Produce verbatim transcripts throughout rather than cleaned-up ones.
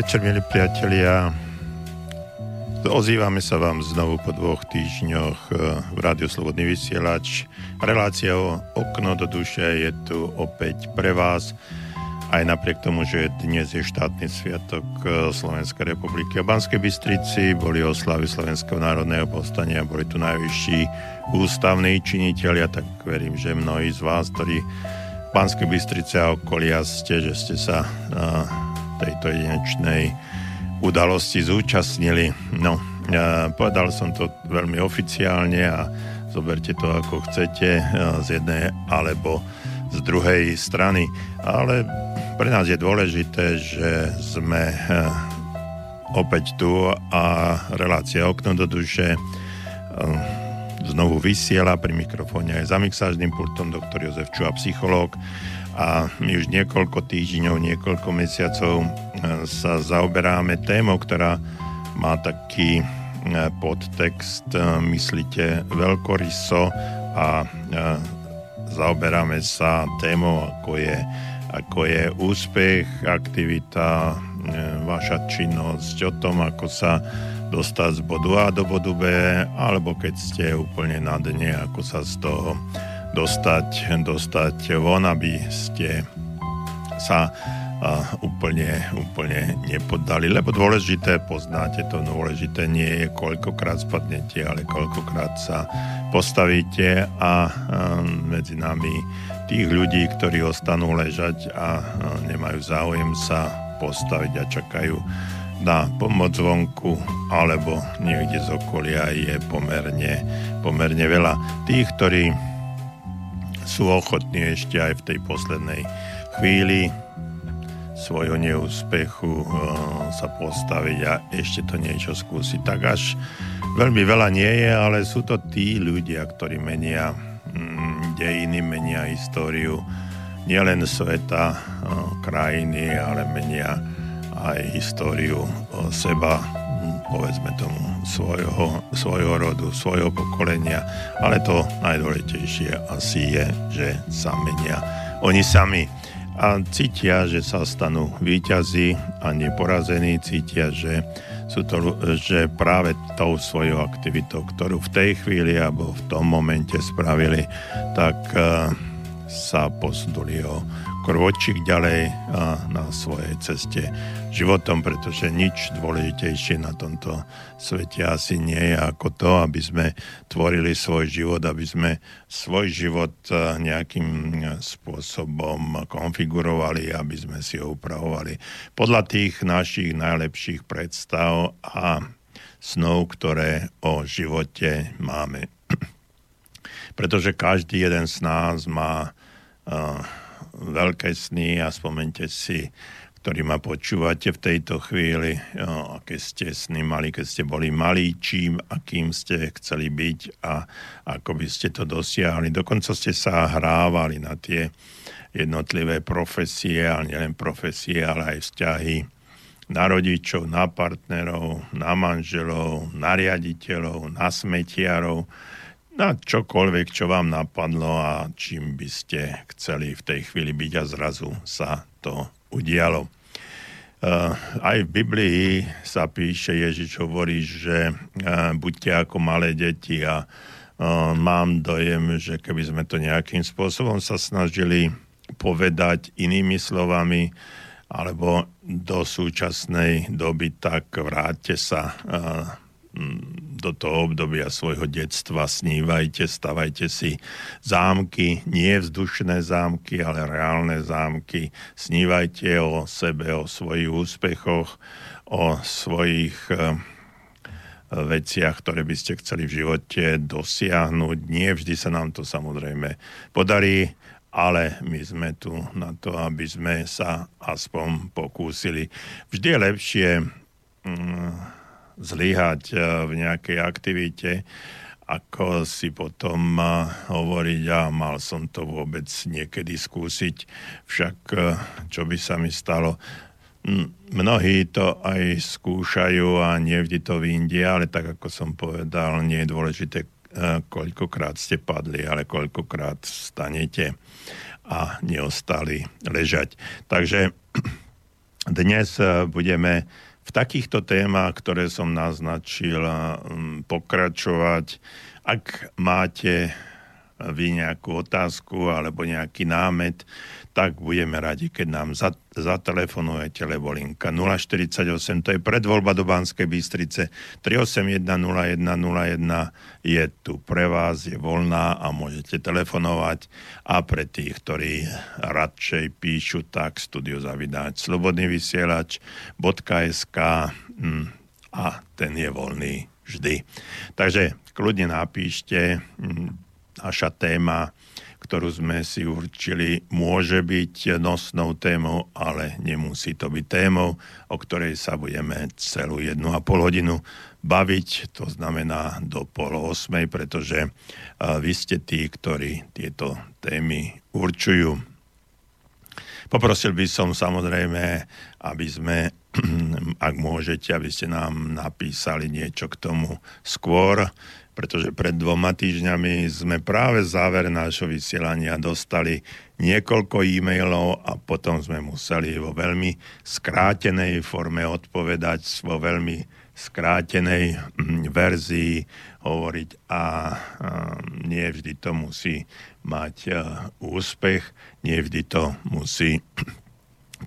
večer, milí priatelia. Ozývame sa vám znovu po dvoch týždňoch v Rádiu Slobodný vysielač. Relácia Okno do duše je tu opäť pre vás. Aj napriek tomu, že dnes je štátny sviatok Slovenskej republiky. V Banskej Bystrici boli oslavy Slovenského národného povstania, boli tu najvyšší ústavní činitelia, tak verím, že mnohí z vás, ktorí v Banskej Bystrici a okolia ste, že ste sa na tejto jedinečnej udalosti zúčastnili. No, povedal som to veľmi oficiálne a zoberte to ako chcete z jednej alebo z druhej strany, ale pre nás je dôležité, že sme opäť tu a relácia Okno do duše znovu vysiela pri mikrofóne aj za mixážnym pultom doktor Jozef Čuha, psychológ, a my už niekoľko týždňov, niekoľko mesiacov sa zaoberáme témou, ktorá má taký podtext myslite veľkoryso a zaoberáme sa témou, ako je, ako je úspech, aktivita, vaša činnosť, o tom, ako sa dostať z bodu A do bodu B, alebo keď ste úplne na dne, ako sa z toho dostať, dostať von, aby ste sa a, úplne, úplne nepoddali. Lebo dôležité, poznáte to, dôležité nie je, koľkokrát spadnete, ale koľkokrát sa postavíte a, a medzi nami tých ľudí, ktorí ostanú ležať a, a nemajú záujem sa postaviť a čakajú na pomoc vonku alebo niekde z okolia, je pomerne, pomerne veľa. Tých, ktorí sú ochotní ešte aj v tej poslednej chvíli svojho neúspechu sa postaviť a ešte to niečo skúsiť. Tak až veľmi veľa nie je, ale sú to tí ľudia, ktorí menia dejiny, menia históriu nielen sveta, krajiny, ale menia aj históriu seba, povedzme tomu, svojho, svojho rodu, svojho pokolenia, ale to najdôležitejšie asi je, že sa menia oni sami. A cítia, že sa stanú víťazi a neporazení, cítia, že, sú to, že práve tou svojou aktivitou, ktorú v tej chvíli alebo v tom momente spravili, tak sa posunuli o krôčik ďalej na svojej ceste životom, pretože nič dôležitejšie na tomto svete asi nie je ako to, aby sme tvorili svoj život, aby sme svoj život nejakým spôsobom konfigurovali, aby sme si ho upravovali podľa tých našich najlepších predstav a snov, ktoré o živote máme. Pretože každý jeden z nás má veľké sny a spomente si, ktorý ma počúvate v tejto chvíli, jo, aké ste sny mali, keď ste boli malí, čím, akým ste chceli byť a ako by ste to dosiahli. Dokonca ste sa hrávali na tie jednotlivé profesie, ale nielen profesie, ale aj vzťahy na rodičov, na partnerov, na manželov, na riaditeľov, na smetiarov, na čokoľvek, čo vám napadlo a čím by ste chceli v tej chvíli byť, a zrazu sa to udialo. Uh, aj v Biblii sa píše, Ježiš hovorí, že uh, buďte ako malé deti a uh, mám dojem, že keby sme to nejakým spôsobom sa snažili povedať inými slovami alebo do súčasnej doby, tak vráťte sa uh, do toho obdobia svojho detstva, snívajte, stavajte si zámky, nie vzdušné zámky, ale reálne zámky. Snívajte o sebe, o svojich úspechoch, o svojich veciach, ktoré by ste chceli v živote dosiahnuť. Nie vždy sa nám to samozrejme podarí, ale my sme tu na to, aby sme sa aspoň pokúsili. Vždy je lepšie mm, zlyhať v nejakej aktivite, ako si potom hovoriť, a mal som to vôbec niekedy skúsiť, však čo by sa mi stalo. Mnohí to aj skúšajú a nevždy to vyjde, ale tak ako som povedal, nie je dôležité, koľkokrát ste padli, ale koľkokrát vstanete a neostali ležať. Takže Dnes budeme v takýchto témach, ktoré som naznačil, pokračovať. Ak máte vy nejakú otázku alebo nejaký námet, tak budeme radi, keď nám zatelefonujete, lebo linka nula štyridsaťosem, to je predvoľba do Banskej Bystrice, tri osem jeden nula jeden nula jeden je tu pre vás, je voľná a môžete telefonovať. A pre tých, ktorí radšej píšu, tak studio zavináč slobodný vysielač bodka es ká a ten je voľný vždy. Takže kľudne napíšte. Naša téma, ktorú sme si určili, môže byť nosnou témou, ale nemusí to byť témou, o ktorej sa budeme celú jednu a pol hodinu baviť, to znamená do pol osmej, pretože vy ste tí, ktorí tieto témy určujú. Poprosil by som samozrejme, aby sme, ak môžete, aby ste nám napísali niečo k tomu skôr, pretože pred dvoma týždňami sme práve záver nášho vysielania dostali niekoľko e-mailov a potom sme museli vo veľmi skrátenej forme odpovedať, vo veľmi skrátenej verzii hovoriť a nie vždy to musí mať úspech, nie vždy to musí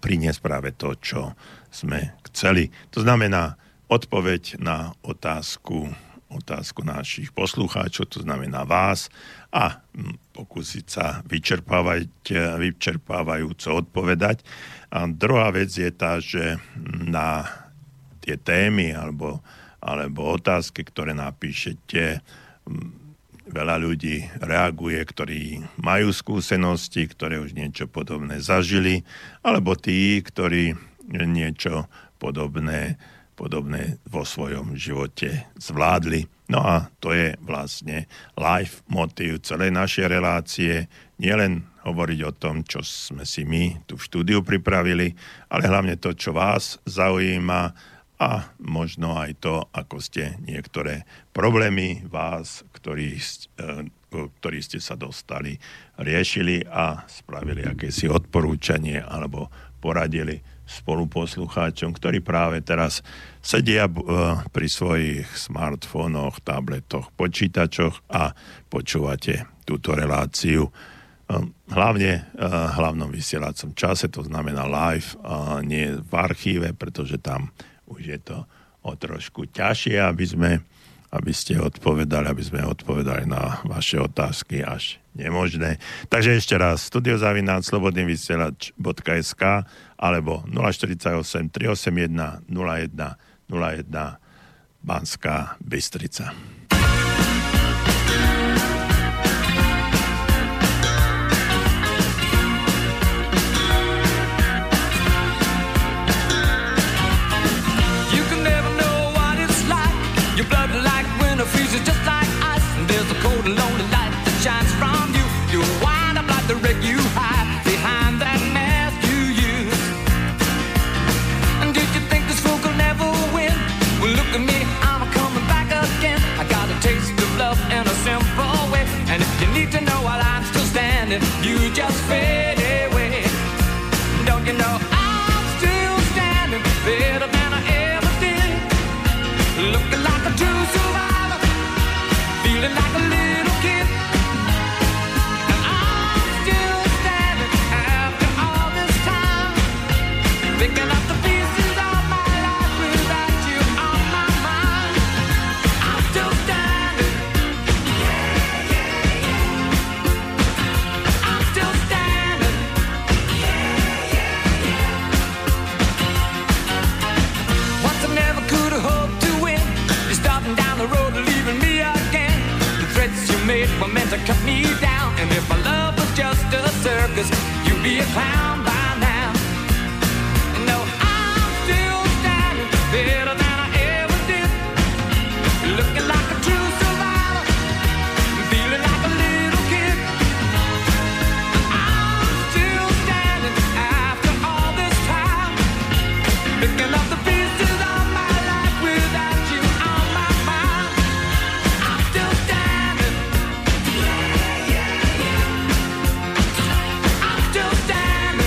priniesť práve to, čo sme chceli. To znamená odpoveď na otázku otázku našich poslucháčov, to znamená vás, a pokúsiť sa vyčerpávať, vyčerpávajúco odpovedať. A druhá vec je tá, že na tie témy alebo, alebo otázky, ktoré napíšete, veľa ľudí reaguje, ktorí majú skúsenosti, ktoré už niečo podobné zažili, alebo tí, ktorí niečo podobné podobné vo svojom živote zvládli. No a to je vlastne life motív celej našej relácie. Nielen hovoriť o tom, čo sme si my tu v štúdiu pripravili, ale hlavne to, čo vás zaujíma a možno aj to, ako ste niektoré problémy vás, ktorí, ktorí ste sa dostali, riešili a spravili akési odporúčanie alebo poradili spoluposlucháčom, ktorí práve teraz sedia pri svojich smartfónoch, tabletoch, počítačoch a počúvate túto reláciu. Hlavne v hlavnom vysielacom čase, to znamená live, nie v archíve, pretože tam už je to o trošku ťažšie, aby sme, aby ste odpovedali, aby sme odpovedali na vaše otázky až nemožné. Takže ešte raz, studio zavináč slobodný vysielač bodka es ká alebo nula štyridsaťosem tri osemdesiatjeden nula jeden nula jeden Banská Bystrica. You just fade away. Don't you know I'm still standing better than I ever did? Looking like a true survivor, feeling like a little kid. And I'm still standing after all this time, picking up the pieces of my life without you on my mind. I'm still standing. Yeah, yeah, yeah. Were meant to cut me down, and if my love was just a circus, you'd be a clown by now. No, I'm still standing better than I ever did, looking like a true survivor, feeling like a little kid. I'm still standing after all this time, picking up the pieces of my life without you on my mind. I'm still standing. Yeah, yeah, yeah. I'm still standing.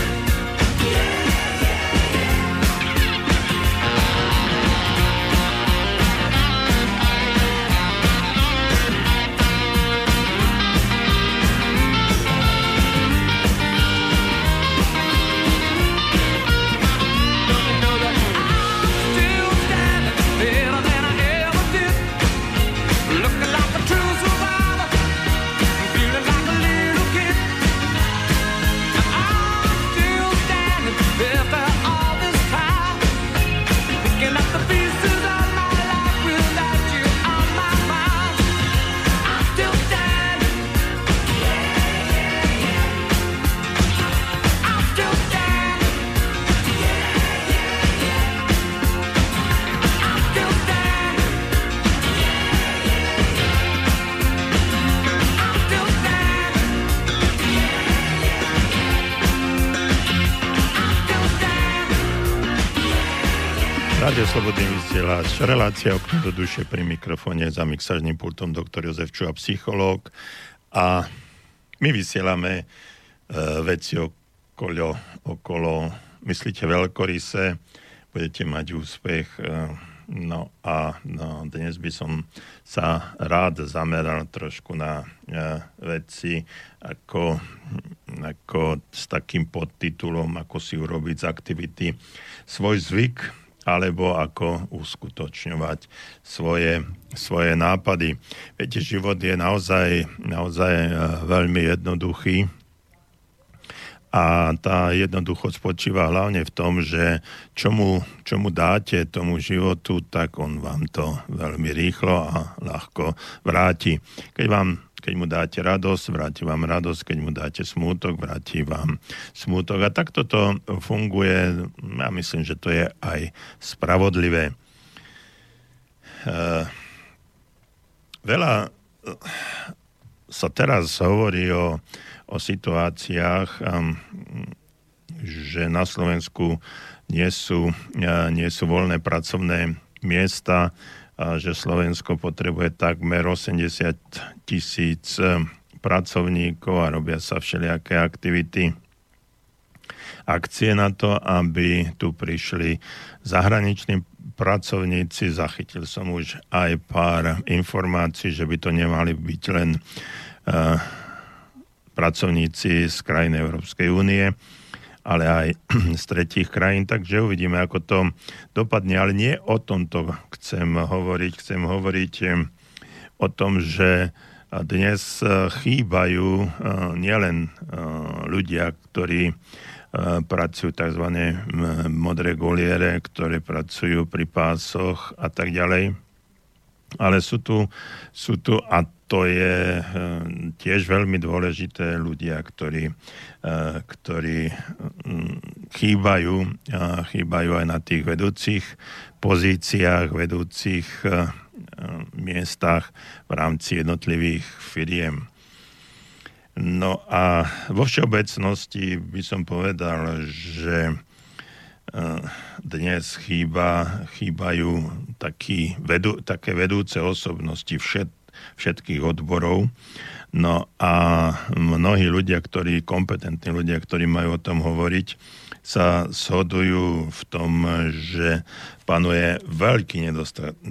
Rádio Slobodný vysielač, relácia Okno do duše, pri mikrofóne za mixážnym pultom doktor Jozef Čuha, psychológ, a my vysielame e, veci okolo, okolo, myslíte veľkoryse, budete mať úspech. E, no a no, dnes by som sa rád zameral trošku na e, veci ako, ako s takým podtitulom, ako si urobiť z aktivity svoj zvyk, alebo ako uskutočňovať svoje, svoje nápady. Viete, život je naozaj, naozaj veľmi jednoduchý a tá jednoduchosť spočíva hlavne v tom, že čomu, čomu dáte tomu životu, tak on vám to veľmi rýchlo a ľahko vráti. Keď vám Keď mu dáte radosť, vráti vám radosť, keď mu dáte smútok, vráti vám smútok. A takto to funguje, ja myslím, že to je aj spravodlivé. Veľa sa teraz hovorí o, o situáciách, že na Slovensku nie sú, nie sú voľné pracovné miesta, a že Slovensko potrebuje takmer osemdesiat tisíc pracovníkov a robia sa všelijaké aktivity, akcie na to, aby tu prišli zahraniční pracovníci. Zachytil som už aj pár informácií, že by to nemali byť len uh, pracovníci z krajín Európskej únie, ale aj z tretích krajín, takže uvidíme, ako to dopadne. Ale nie o tomto chcem hovoriť. Chcem hovoriť o tom, že dnes chýbajú nielen ľudia, ktorí pracujú tzv. Modré goliere, ktoré pracujú pri pásoch a tak ďalej, ale sú tu, sú tu a to je tiež veľmi dôležité, ľudia, ktorí, ktorí chýbajú, chýbajú aj na tých vedúcich pozíciách, vedúcich miestach v rámci jednotlivých firiem. No a vo všeobecnosti by som povedal, že dnes chýba, chýbajú taký vedú, také vedúce osobnosti všet všetkých odborov. No a mnohí ľudia, ktorí, kompetentní ľudia, ktorí majú o tom hovoriť, sa shodujú v tom, že panuje veľký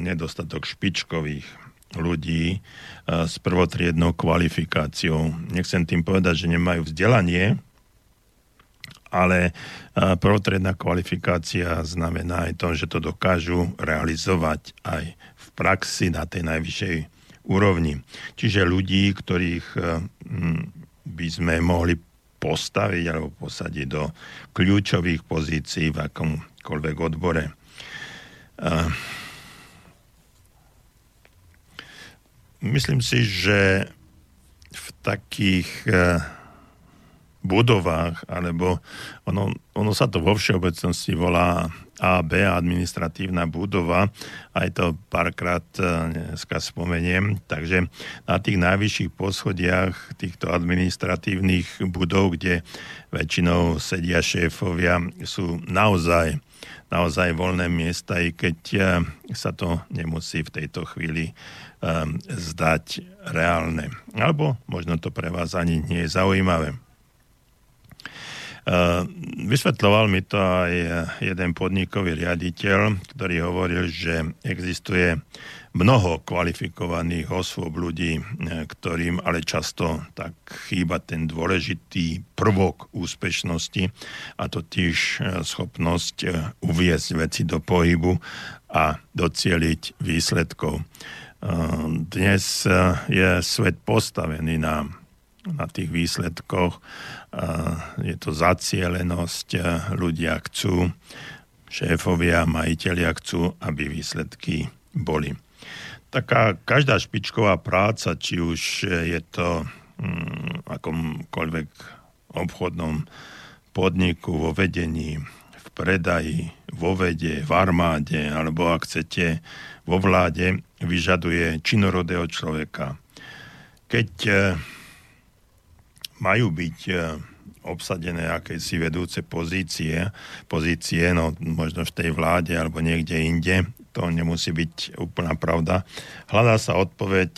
nedostatok špičkových ľudí s prvotriednou kvalifikáciou. Nechcem tým povedať, že nemajú vzdelanie, ale prvotriedna kvalifikácia znamená aj to, že to dokážu realizovať aj v praxi na tej najvyššej úrovni. Čiže ľudí, ktorých by sme mohli postaviť alebo posadiť do kľúčových pozícií v akomkoľvek odbore. Myslím si, že v takých budovách, alebo ono, ono sa to vo všeobecnosti volá á bé, administratívna budova, aj to párkrát dneska spomeniem, takže na tých najvyšších poschodiach týchto administratívnych budov, kde väčšinou sedia šéfovia, sú naozaj, naozaj voľné miesta, i keď sa to nemusí v tejto chvíli um, zdať reálne. Alebo možno to pre vás ani nie je zaujímavé. Uh, vysvetľoval mi to aj jeden podnikový riaditeľ, ktorý hovoril, že existuje mnoho kvalifikovaných osôb, ľudí, ktorým ale často tak chýba ten dôležitý prvok úspešnosti, a totiž schopnosť uviesť veci do pohybu a docieliť výsledkov. Uh, dnes je svet postavený na na tých výsledkoch. Je to zacielenosť, ľudia chcú, šéfovia, majitelia chcú, aby výsledky boli. Taká každá špičková práca, či už je to v akomkoľvek obchodnom podniku, vo vedení, v predaji, vo vede, v armáde, alebo ak chcete, vo vláde, vyžaduje činorodého človeka. Keď majú byť obsadené akési vedúce pozície, pozície, no možno v tej vláde alebo niekde inde, to nemusí byť úplná pravda. Hľadá sa odpoveď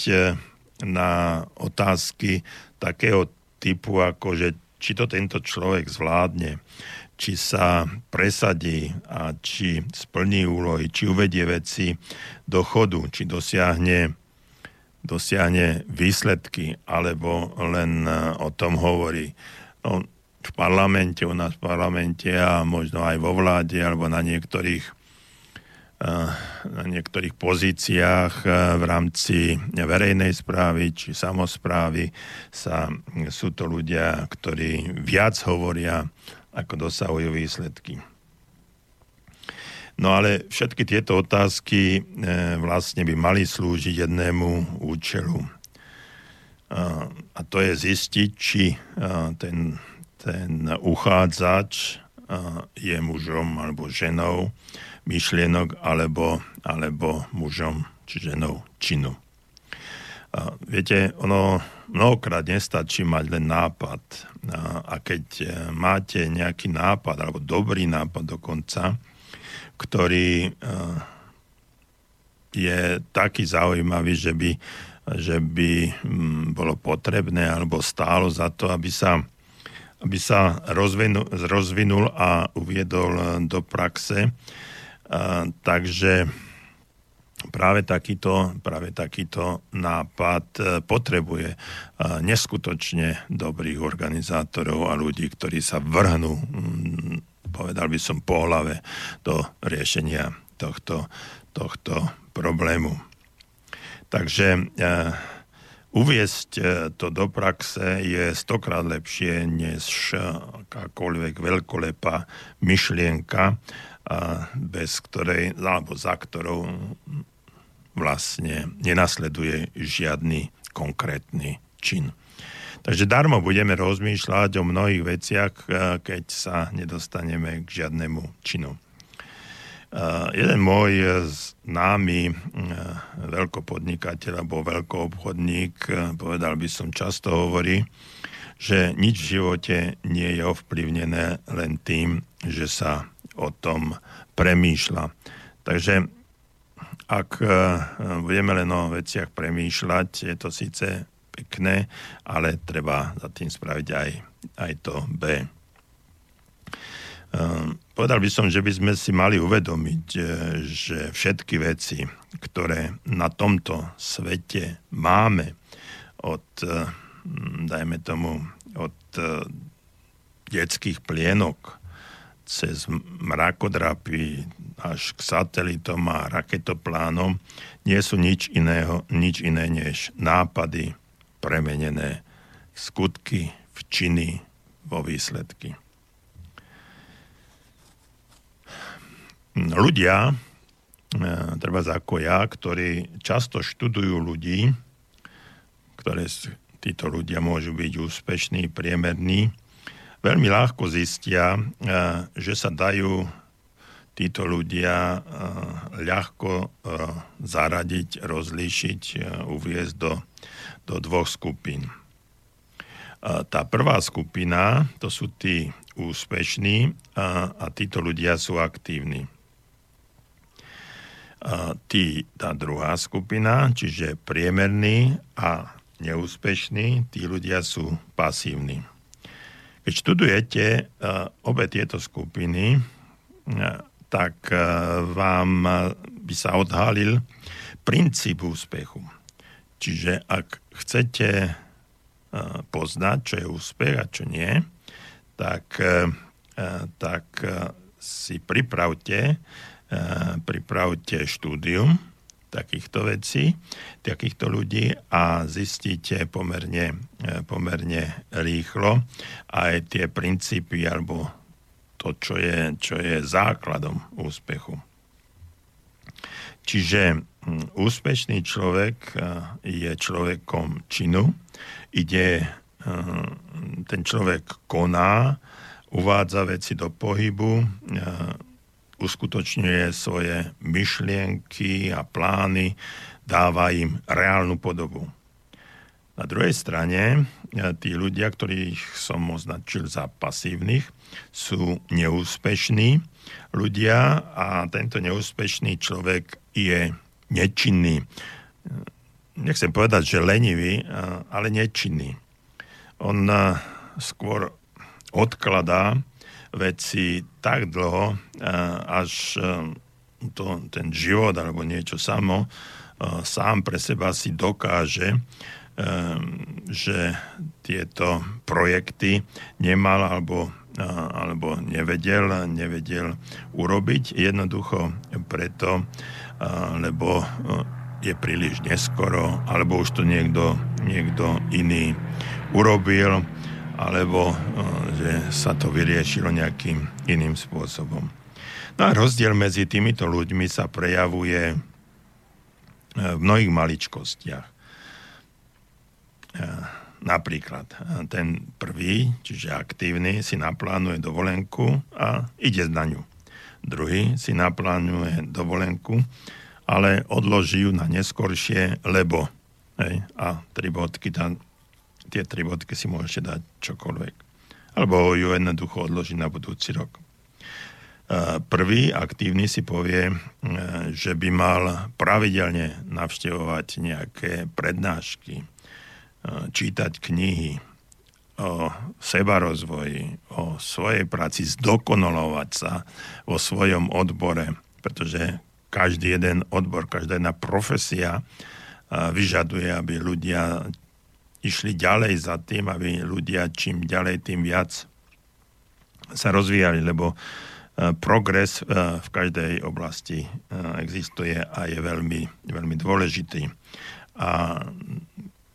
na otázky takého typu, ako že či to tento človek zvládne, či sa presadí a či splní úlohy, či uvedie veci do chodu, či dosiahne, dosiahne výsledky, alebo len o tom hovorí. No, v parlamente, u nás v parlamente a možno aj vo vláde, alebo na niektorých na niektorých pozíciách v rámci verejnej správy či samosprávy sa, sú to ľudia, ktorí viac hovoria, ako dosahujú výsledky. No ale všetky tieto otázky vlastne by mali slúžiť jednému účelu. A to je zistiť, či ten, ten uchádzač je mužom alebo ženou myšlienok alebo, alebo mužom či ženou činu. A viete, ono mnohokrát nestačí mať len nápad. A, a keď máte nejaký nápad, alebo dobrý nápad dokonca, ktorý a, je taký zaujímavý, že by, že by m, bolo potrebné alebo stálo za to, aby sa, aby sa rozvinul, rozvinul a uviedol do praxe. A, takže práve takýto, práve takýto nápad potrebuje neskutočne dobrých organizátorov a ľudí, ktorí sa vrhnú, povedal by som, po hlave do riešenia tohto, tohto problému. Takže uviesť to do praxe je stokrát lepšie než akákoľvek veľkolepá myšlienka, a bez ktorej, alebo za ktorou vlastne nenasleduje žiadny konkrétny čin. Takže darmo budeme rozmýšľať o mnohých veciach, keď sa nedostaneme k žiadnemu činu. Jeden môj známy veľkopodnikateľ alebo veľkoobchodník, povedal by som, často hovorí, že nič v živote nie je ovplyvnené len tým, že sa o tom premýšľa. Takže ak budeme len o veciach premýšľať, je to síce pekné, ale treba za tým spraviť aj, aj to B. Povedal by som, že by sme si mali uvedomiť, že všetky veci, ktoré na tomto svete máme, od, dajme tomu, od detských plienok, cez mrakodrapy až k satelitom a raketoplánom, nie sú nič iného, nič iné než nápady premenené v skutky, v činy, vo výsledky. Ľudia, treba ako ja, ktorí často študujú ľudí, ktoré títo ľudia môžu byť úspešní, priemerní, veľmi ľahko zistia, že sa dajú títo ľudia ľahko zaradiť, rozlíšiť, uviesť do, do dvoch skupín. Tá prvá skupina, to sú tí úspešní a, a títo ľudia sú aktívni. Tí, tá druhá skupina, čiže priemerní a neúspešní, tí ľudia sú pasívni. Keď študujete obe tieto skupiny, tak vám by sa odhalil princíp úspechu. Čiže ak chcete poznať, čo je úspech a čo nie, tak, tak si pripravte, pripravte štúdium takýchto vecí, takýchto ľudí a zistíte pomerne, pomerne rýchlo aj tie princípy alebo to, čo je, čo je základom úspechu. Čiže úspešný človek je človekom činu, ide, ten človek koná, uvádza veci do pohybu, uskutočňuje svoje myšlienky a plány, dáva im reálnu podobu. Na druhej strane tí ľudia, ktorých som označil za pasívnych, sú neúspešní ľudia a tento neúspešný človek je nečinný. Nechcem povedať, že lenivý, ale nečinný. On skôr odkladá veci tak dlho, až to, ten život alebo niečo samo sám pre seba si dokáže, že tieto projekty nemal alebo, alebo nevedel, nevedel urobiť. Jednoducho preto, lebo je príliš neskoro, alebo už to niekto, niekto iný urobil, alebo že sa to vyriešilo nejakým iným spôsobom. No a rozdiel medzi týmito ľuďmi sa prejavuje v mnohých maličkostiach. Napríklad ten prvý, čiže aktívny, si naplánuje dovolenku a ide na ňu. Druhý si naplánuje dovolenku, ale odloží ju na neskoršie, lebo. Hej, a tri bodky tam, tie tri bodky si môžete dať čokoľvek. Alebo ju jednoducho odloží na budúci rok. Prvý aktívny si povie, že by mal pravidelne navštevovať nejaké prednášky, čítať knihy o sebarozvoji, o svojej práci, zdokonalovať sa vo svojom odbore, pretože každý jeden odbor, každá jedna profesia vyžaduje, aby ľudia išli ďalej za tým, aby ľudia čím ďalej, tým viac sa rozvíjali, lebo progres v každej oblasti existuje a je veľmi, veľmi dôležitý. A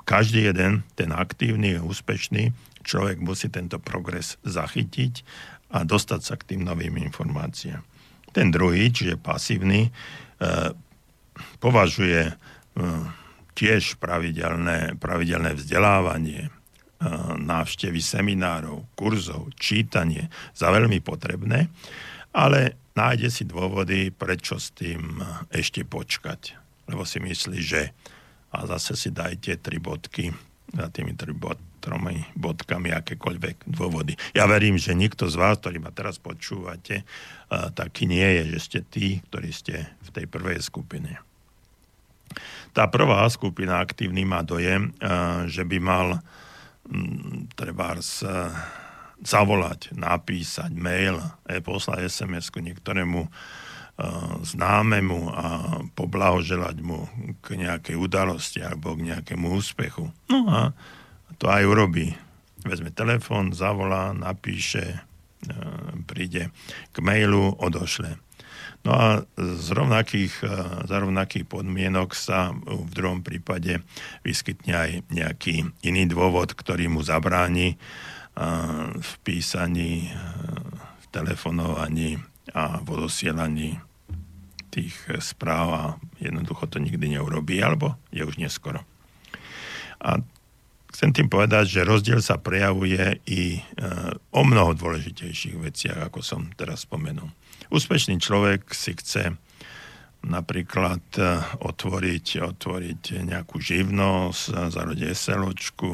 každý jeden, ten aktívny, úspešný človek musí tento progres zachytiť a dostať sa k tým novým informáciám. Ten druhý, čiže pasívny, považuje tiež pravidelné, pravidelné vzdelávanie, návštevy seminárov, kurzov, čítanie za veľmi potrebné, ale nájde si dôvody, prečo s tým ešte počkať. Lebo si myslí, že a zase si dajte tri bodky, za tými tri bod, tromi bodkami akékoľvek dôvody. Ja verím, že nikto z vás, ktorý ma teraz počúvate, taký nie je, že ste tí, ktorí ste v tej prvej skupine. Tá prvá skupina aktívny má dojem, že by mal trebárs zavolať, napísať mail, poslať es em esku niektorému známemu a poblahoželať mu k nejakej udalosti alebo k nejakému úspechu. No a to aj urobí. Vezme telefón, zavolá, napíše, príde k mailu, odošle. No a z rovnakých, za rovnakých podmienok sa v druhom prípade vyskytne aj nejaký iný dôvod, ktorý mu zabráni v písaní, v telefonovaní a v odosielaní tých správ a jednoducho to nikdy neurobí, alebo je už neskoro. A chcem tým povedať, že rozdiel sa prejavuje i o mnoho dôležitejších veciach, ako som teraz spomenul. Úspešný človek si chce napríklad otvoriť, otvoriť nejakú živnosť, zarodiť SLOčku,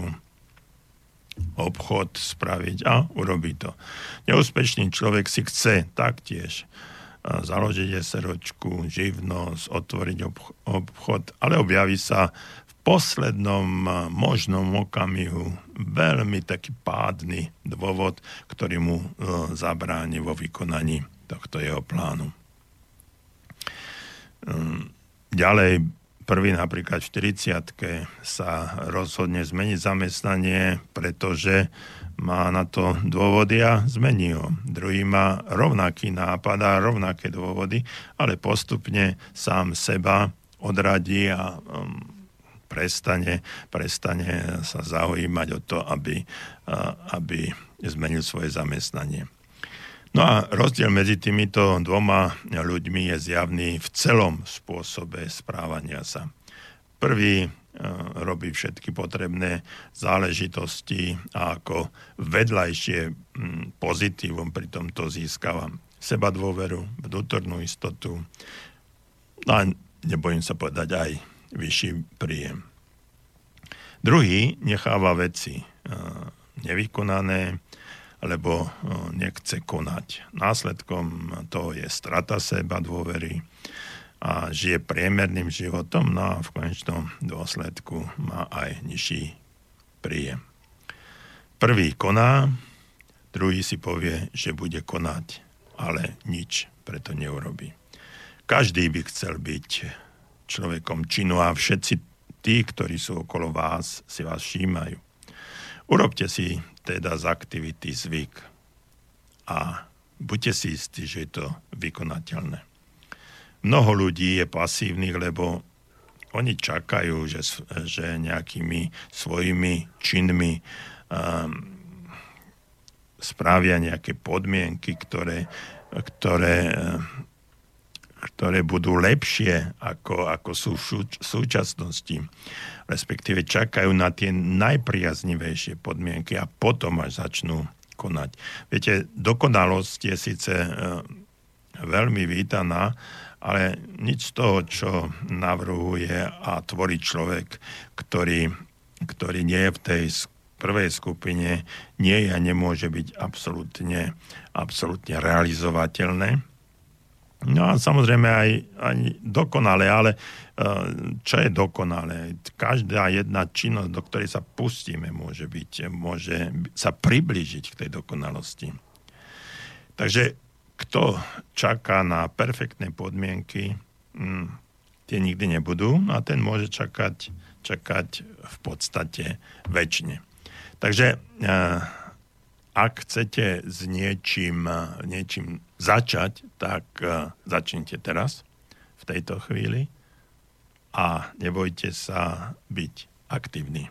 obchod spraviť a urobí to. Neúspešný človek si chce taktiež založiť SLOčku, živnosť, otvoriť obchod, ale objaví sa v poslednom možnom okamihu veľmi taký pádny dôvod, ktorý mu zabráni vo vykonaní tohto jeho plánu. Ďalej, prvý napríklad v štyridsiatke sa rozhodne zmeniť zamestnanie, pretože má na to dôvody a zmení ho. Druhý má rovnaký nápad a rovnaké dôvody, ale postupne sám seba odradí a prestane, prestane sa zaujímať o to, aby, aby zmenil svoje zamestnanie. No a rozdiel medzi týmito dvoma ľuďmi je zjavný v celom spôsobe správania sa. Prvý e, robí všetky potrebné záležitosti a ako vedľajšie m, pozitívum pri tomto získava seba dôveru, vnútornú istotu a nebojím sa povedať aj vyšší príjem. Druhý necháva veci nevykonané, lebo nechce konať. Následkom toho je strata seba dôvery a žije priemerným životom, no a v konečnom dôsledku má aj nižší príjem. Prvý koná, druhý si povie, že bude konať, ale nič preto neurobí. Každý by chcel byť človekom činu a všetci tí, ktorí sú okolo vás, si vás všímajú. Urobte si teda z aktivity zvyk a buďte si istí, že je to vykonateľné. Mnoho ľudí je pasívnych, lebo oni čakajú, že, že nejakými svojimi činmi um, spravia nejaké podmienky, ktoré, ktoré, ktoré budú lepšie, ako, ako sú v súčasnosti. Respektíve čakajú na tie najpriaznivejšie podmienky a potom až začnú konať. Viete, dokonalosť je síce veľmi vítaná, ale nič z toho, čo navrhuje a tvorí človek, ktorý, ktorý nie je v tej prvej skupine, nie je a nemôže byť absolútne, absolútne realizovateľné. No a samozrejme aj, aj dokonalé, ale čo je dokonalé? Každá jedna činnosť, do ktorej sa pustíme, môže byť, môže sa priblížiť k tej dokonalosti. Takže kto čaká na perfektné podmienky, tie nikdy nebudú a ten môže čakať, čakať v podstate večne. Takže ak chcete s niečím, niečím začať, tak začnite teraz, v tejto chvíli a nebojte sa byť aktívni.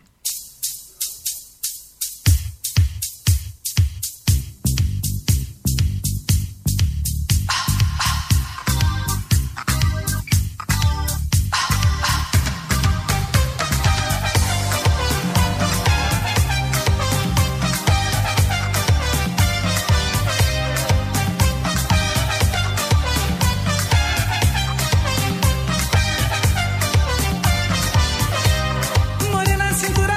Morena cintura.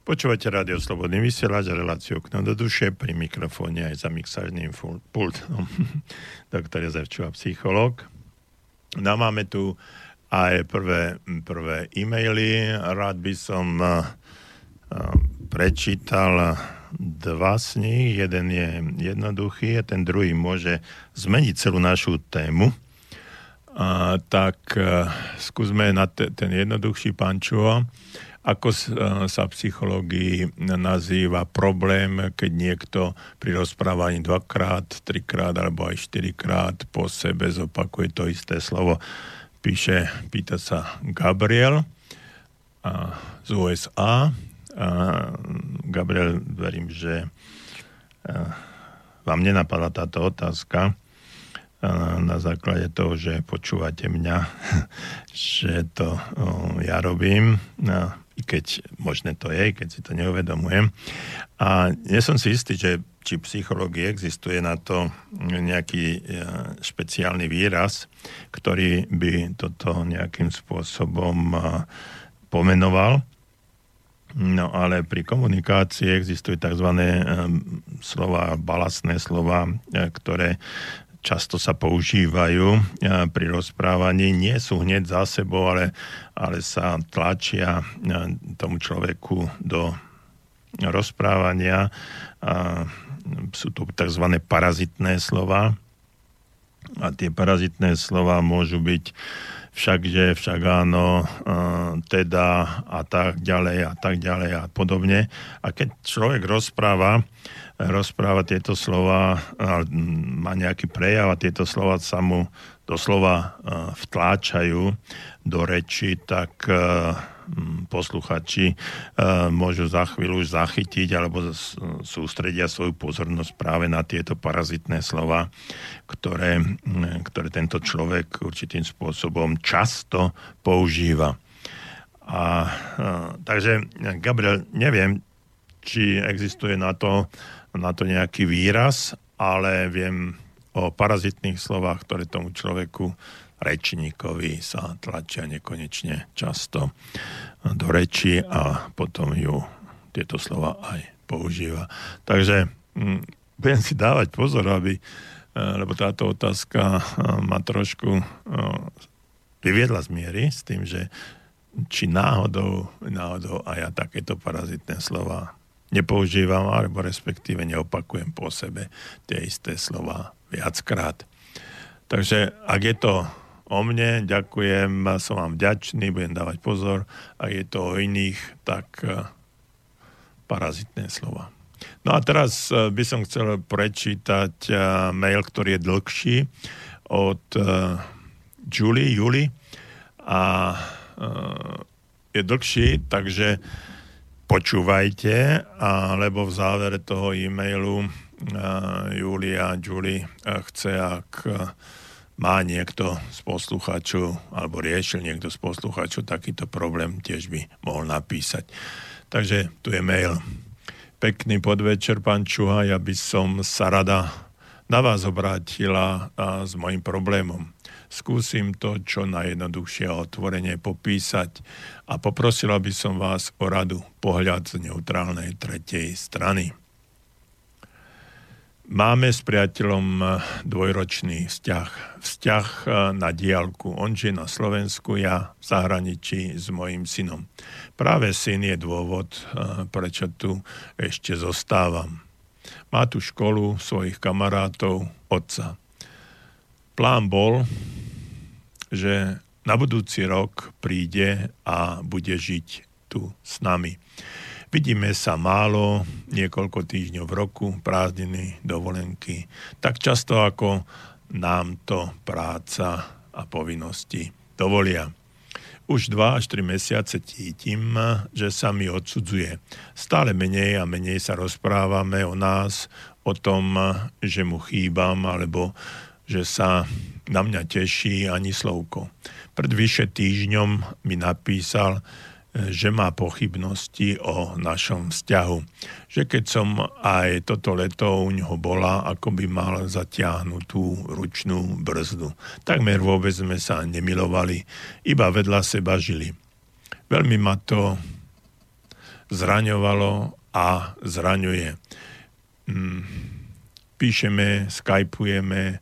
Počúvate Rádio Slobodný vysielač, reláciu Okno do duše, pri mikrofóne aj za mixážnym pultom doktor Jozef Čuha, psychológ. No máme tu aj prvé, prvé e-maily. Rád by som uh, prečítal dva z nich. Jeden je jednoduchý a ten druhý môže zmeniť celú našu tému. Uh, tak uh, skúsme na te, ten jednoduchší, pán Čuho. Ako sa v psychológii nazýva problém, keď niekto pri rozprávaní dvakrát, trikrát alebo aj štyrikrát po sebe zopakuje to isté slovo? Píše, pýta sa Gabriel a, z U S A. A, Gabriel, verím, že a, vám nenapadla táto otázka na základe toho, že počúvate mňa, že to o, ja robím, a, i keď možné to je, keď si to neuvedomujem. A nie som si istý, že či v psychológii existuje na to nejaký špeciálny výraz, ktorý by toto nejakým spôsobom pomenoval. No ale pri komunikácii existujú tzv. slova, balastné slova, ktoré často sa používajú pri rozprávaní, nie sú hneď za sebou, ale, ale sa tlačia tomu človeku do rozprávania. A sú to tzv. Parazitné slova. A tie parazitné slova môžu byť všakže, však áno, teda a tak ďalej a tak ďalej a podobne. A keď človek rozpráva, rozpráva tieto slova, má nejaký prejav a tieto slova sa mu doslova vtláčajú do reči, tak posluchači môžu za chvíľu už zachytiť alebo sústredia svoju pozornosť práve na tieto parazitné slova, ktoré, ktoré tento človek určitým spôsobom často používa. A, takže, Gabriel, neviem, či existuje na to, na to nejaký výraz, ale viem o parazitných slovách, ktoré tomu človeku rečníkovi sa tlačia nekonečne často do reči a potom ju tieto slova aj používa. Takže hm, budem si dávať pozor, aby, lebo táto otázka ma trošku vyviedla z miery s tým, že či náhodou, náhodou aj ja takéto parazitné slova nepoužívam, alebo respektíve neopakujem po sebe tie isté slova viackrát. Takže ak je to o mne, ďakujem, som vám vďačný, budem dávať pozor. A je to o iných, tak parazitné slova. No a teraz by som chcel prečítať mail, ktorý je dlhší, od Julie, Julie. A je dlhší, takže počúvajte, lebo v závere toho e-mailu Julia, Julie chce, ak má niekto z poslucháčov, alebo riešil niekto z poslucháčov takýto problém, tiež by mohol napísať. Takže tu je mail. Pekný podvečer, pán Čuha, ja by som sa rada na vás obrátila s mojím problémom. Skúsim to čo najjednoduchšie a otvorene popísať a poprosila by som vás o radu, pohľad z neutrálnej tretej strany. Máme s priateľom dvojročný vzťah. Vzťah na diaľku. On žije na Slovensku, ja v zahraničí s mojím synom. Práve syn je dôvod, prečo tu ešte zostávam. Má tu školu, svojich kamarátov, otca. Plán bol, že na budúci rok príde a bude žiť tu s nami. Vidíme sa málo, niekoľko týždňov v roku, prázdniny, dovolenky, tak často ako nám to práca a povinnosti dovolia. Už dva až tri mesiace cítim, že sa mi odsudzuje. Stále menej a menej sa rozprávame o nás, o tom, že mu chýbam, alebo že sa na mňa teší ani slovko. Pred vyše týždňom mi napísal, že má pochybnosti o našom vzťahu. Že keď som aj toto leto u ňoho bola, ako by mal zatiahnutú ručnú brzdu. Takmer vôbec sme sa nemilovali, iba vedľa seba žili. Veľmi ma to zraňovalo a zraňuje. Píšeme, skajpujeme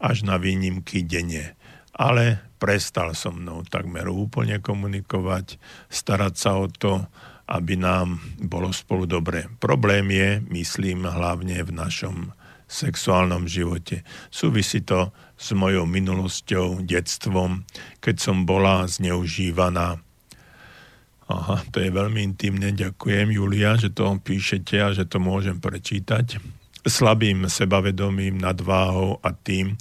až na výnimky denne. Ale prestal so mnou takmer úplne komunikovať, starať sa o to, aby nám bolo spolu dobre. Problém je, myslím, hlavne v našom sexuálnom živote. Súvisí to s mojou minulosťou, detstvom, keď som bola zneužívaná. Aha, to je veľmi intimné, ďakujem, Julia, že to píšete a že to môžem prečítať. Slabým sebavedomím, nadváhou a tým,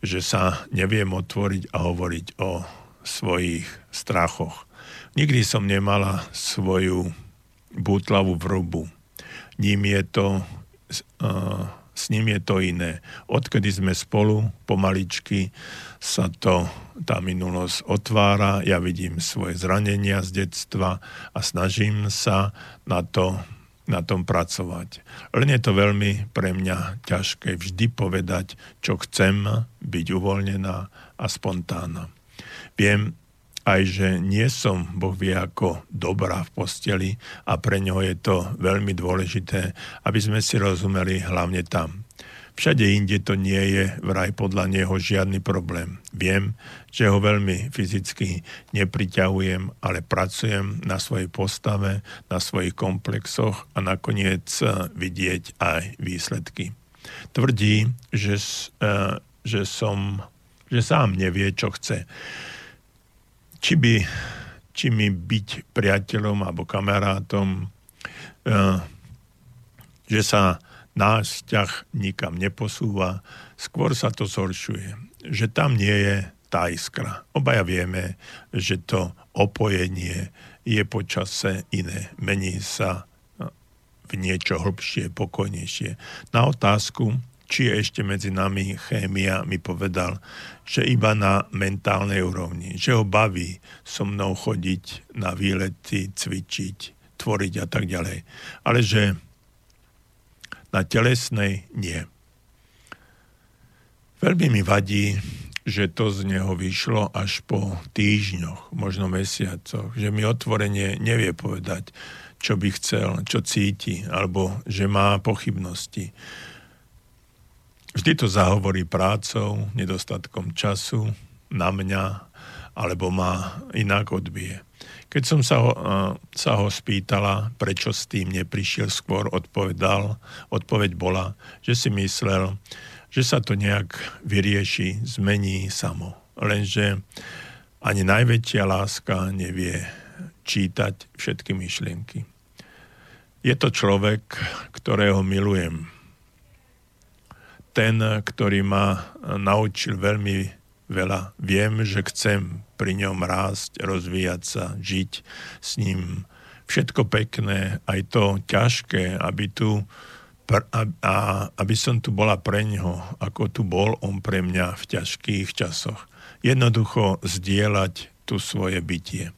že sa neviem otvoriť a hovoriť o svojich strachoch. Nikdy som nemala svoju bútlavú vrúbu. Ním je to... Uh, S ním je to iné. Odkedy sme spolu, pomaličky sa to, tá minulosť otvára, ja vidím svoje zranenia z detstva a snažím sa na, to, na tom pracovať. Len je to veľmi pre mňa ťažké vždy povedať, čo chcem, byť uvoľnená a spontánna. Viem aj, že nie som, Boh vie, ako dobrá v posteli a pre ňoho je to veľmi dôležité, aby sme si rozumeli hlavne tam. Všade inde to nie je vraj podľa neho žiadny problém. Viem, že ho veľmi fyzicky nepriťahujem, ale pracujem na svojej postave, na svojich komplexoch a nakoniec vidieť aj výsledky. Tvrdí, že, že, som, že sám nevie, čo chce. Či, by, či mi byť priateľom alebo kamarátom, že sa náš vzťah nikam neposúva, skôr sa to zhoršuje, že tam nie je tá iskra. Obaja vieme, že to opojenie je po čase iné, mení sa v niečo hlbšie, pokojnejšie. Na otázku, či je ešte medzi nami chémia, mi povedal, že iba na mentálnej úrovni, že ho baví so mnou chodiť na výlety, cvičiť, tvoriť a tak ďalej. Ale že na telesnej nie. Veľmi mi vadí, že to z neho vyšlo až po týždňoch, možno mesiacoch, že mi otvorene nevie povedať, čo by chcel, čo cíti, alebo že má pochybnosti. Vždy to zahovorí prácou, nedostatkom času, na mňa, alebo ma inak odbije. Keď som sa ho, sa ho spýtala, prečo s tým neprišiel skôr, odpovedal, odpoveď bola, že si myslel, že sa to nejak vyrieši, zmení samo. Lenže ani najväčšia láska nevie čítať všetky myšlienky. Je to človek, ktorého milujem. Ten, ktorý ma naučil veľmi veľa. Viem, že chcem pri ňom rásť, rozvíjať sa, žiť s ním. Všetko pekné, aj to ťažké, aby, tu, aby som tu bola pre ňoho, ako tu bol on pre mňa v ťažkých časoch. Jednoducho zdieľať tu svoje bytie.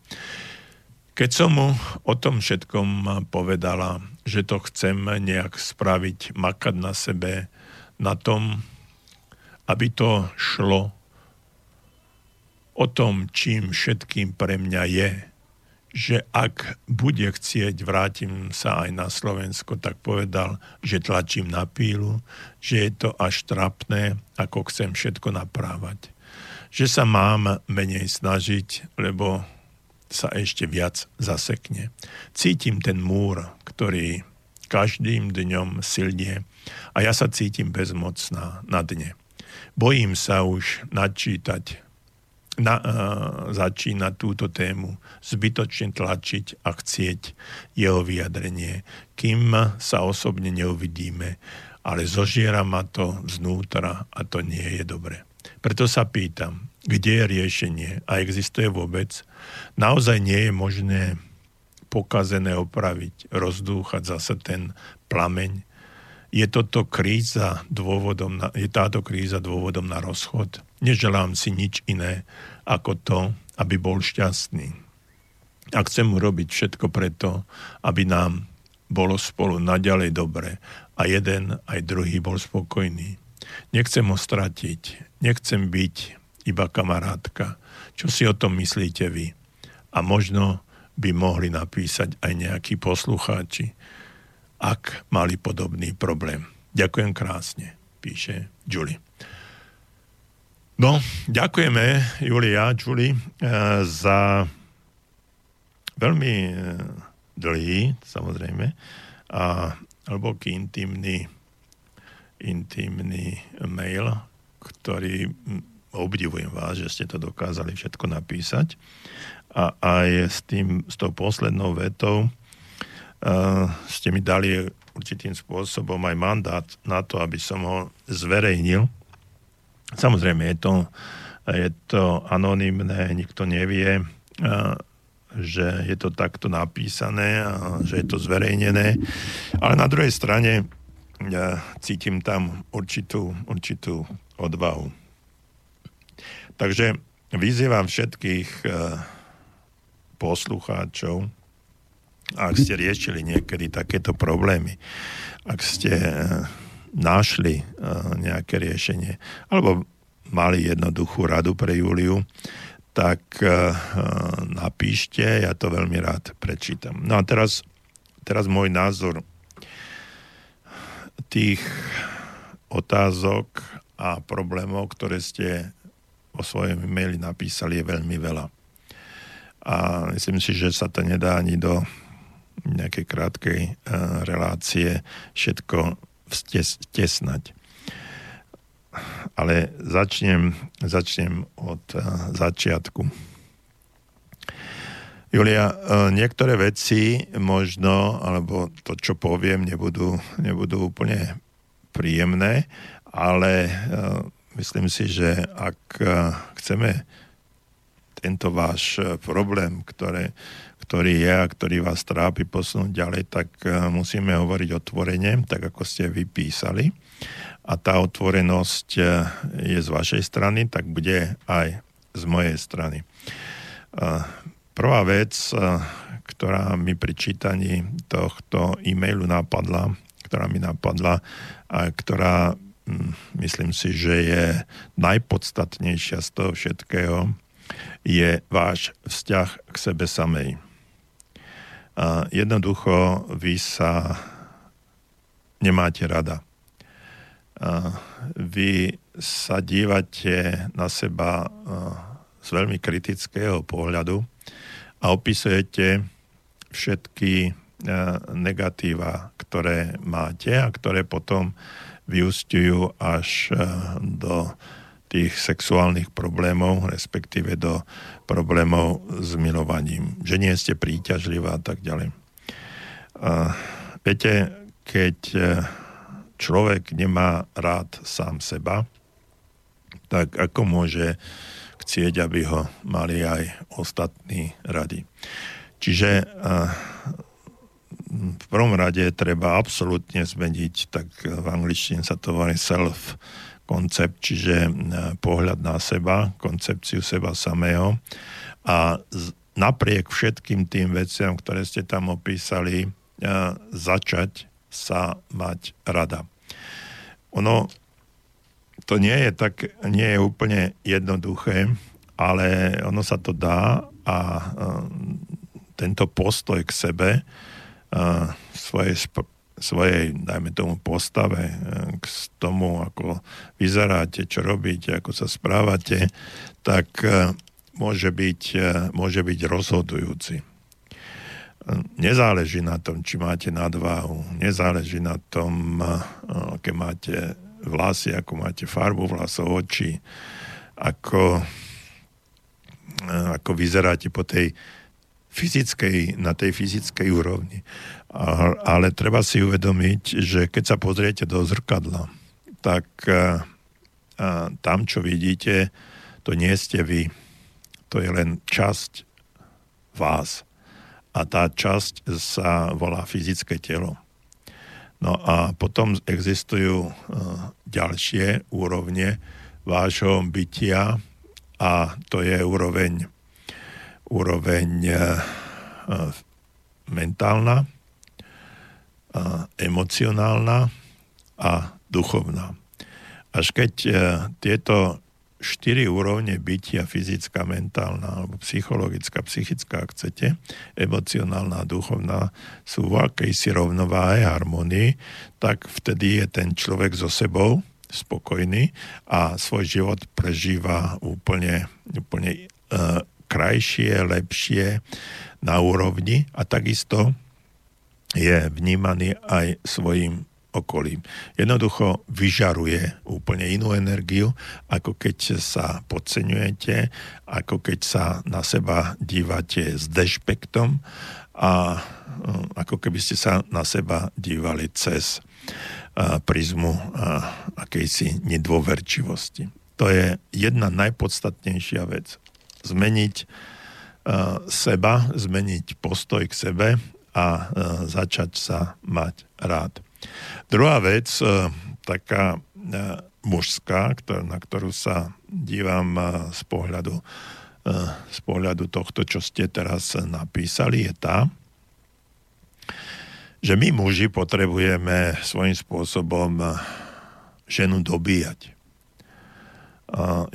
Keď som mu o tom všetkom povedala, že to chcem nejak spraviť, makať na sebe, na tom, aby to šlo, o tom, čím všetkým pre mňa je, že ak bude chcieť, vrátim sa aj na Slovensko, tak povedal, že tlačím na pílu, že je to až trápne, ako chcem všetko naprávať. Že sa mám menej snažiť, lebo sa ešte viac zasekne. Cítim ten múr, ktorý každým dňom silne a ja sa cítim bezmocná na dne. Bojím sa už načítať, na, uh, začínať túto tému, zbytočne tlačiť a chcieť jeho vyjadrenie, kým sa osobne neuvidíme, ale zožiera ma to znútra a to nie je dobre. Preto sa pýtam, kde je riešenie a existuje vôbec? Naozaj nie je možné pokazené opraviť, rozdúchať zase ten plameň. Je, toto kríza dôvodom na, je táto kríza dôvodom na rozchod? Neželám si nič iné ako to, aby bol šťastný. A chcem urobiť všetko preto, aby nám bolo spolu naďalej dobre a jeden aj druhý bol spokojný. Nechcem ho stratiť, nechcem byť iba kamarátka. Čo si o tom myslíte vy? A možno by mohli napísať aj nejakí poslucháči, ak mali podobný problém. Ďakujem krásne, píše Julie. No, ďakujeme, Julia, Julie, za veľmi dlhý, samozrejme, a hlboký intimný, intimný mail, ktorý obdivujem vás, že ste to dokázali všetko napísať. A aj s tým, s tou poslednou vetou uh, ste mi dali určitým spôsobom aj mandát na to, aby som ho zverejnil. Samozrejme, je to, je to anonymné, nikto nevie, uh, že je to takto napísané a že je to zverejnené. Ale na druhej strane ja cítim tam určitú, určitú odvahu. Takže vyzývam všetkých uh, poslucháčov, ak ste riešili niekedy takéto problémy, ak ste našli nejaké riešenie, alebo mali jednoduchú radu pre Júliu, tak napíšte, ja to veľmi rád prečítam. No a teraz, teraz môj názor tých otázok a problémov, ktoré ste o svojom e-maili napísali, je veľmi veľa. A myslím si, že sa to nedá ani do nejakej krátkej uh, relácie všetko vtesnať. Ale začnem, začnem od uh, začiatku. Julia, uh, niektoré veci možno, alebo to, čo poviem, nebudú, nebudú úplne príjemné, ale uh, myslím si, že ak uh, chceme tento váš problém, ktoré, ktorý je a ktorý vás trápi posunúť ďalej, tak musíme hovoriť otvorene, tak ako ste vypísali. A tá otvorenosť je z vašej strany, tak bude aj z mojej strany. Prvá vec, ktorá mi pri čítaní tohto e-mailu napadla, ktorá mi napadla a ktorá, myslím si, že je najpodstatnejšia z toho všetkého, je váš vzťah k sebe samej. A jednoducho vy sa nemáte rada. A vy sa dívate na seba z veľmi kritického pohľadu a opisujete všetky negatíva, ktoré máte a ktoré potom vyústiujú až do tých sexuálnych problémov, respektíve do problémov s milovaním. Že nie ste príťažlivá a tak ďalej. Uh, viete, keď človek nemá rád sám seba, tak ako môže chcieť, aby ho mali aj ostatní radi. Čiže uh, v prvom rade treba absolútne zmeniť, tak v angličtine sa to volá self koncept, čiže pohľad na seba, koncepciu seba samého. A napriek všetkým tým veciam, ktoré ste tam opísali, začať sa mať rada. Ono, to nie je tak, nie je úplne jednoduché, ale ono sa to dá a tento postoj k sebe, svoje sp- svojej, dajme tomu, postave, k tomu, ako vyzeráte, čo robíte, ako sa správate, tak môže byť, môže byť rozhodujúci. Nezáleží na tom, či máte nadváhu, nezáleží na tom, aké máte vlasy, ako máte farbu vlasov, očí, ako, ako vyzeráte po tej fyzickej, na tej fyzickej úrovni. Ale treba si uvedomiť, že keď sa pozriete do zrkadla, tak tam, čo vidíte, to nie ste vy. To je len časť vás. A tá časť sa volá fyzické telo. No a potom existujú ďalšie úrovne vášho bytia a to je úroveň úroveň mentálna, emocionálna a duchovná. Až keď tieto štyri úrovne bytia, fyzická, mentálna alebo psychologická, psychická, ak chcete, emocionálna a duchovná, sú v akejsi rovnováhe, harmonii, tak vtedy je ten človek so sebou spokojný a svoj život prežíva úplne, úplne uh, krajšie, lepšie, na úrovni, a takisto je vnímaný aj svojim okolím. Jednoducho vyžaruje úplne inú energiu, ako keď sa podceňujete, ako keď sa na seba dívate s dešpektom a ako keby ste sa na seba dívali cez prizmu akejsi nedôverčivosti. To je jedna najpodstatnejšia vec. Zmeniť seba, zmeniť postoj k sebe a začať sa mať rád. Druhá vec, taká mužská, na ktorú sa dívam z pohľadu, z pohľadu tohto, čo ste teraz napísali, je tá, že my muži potrebujeme svojím spôsobom ženu dobíjať.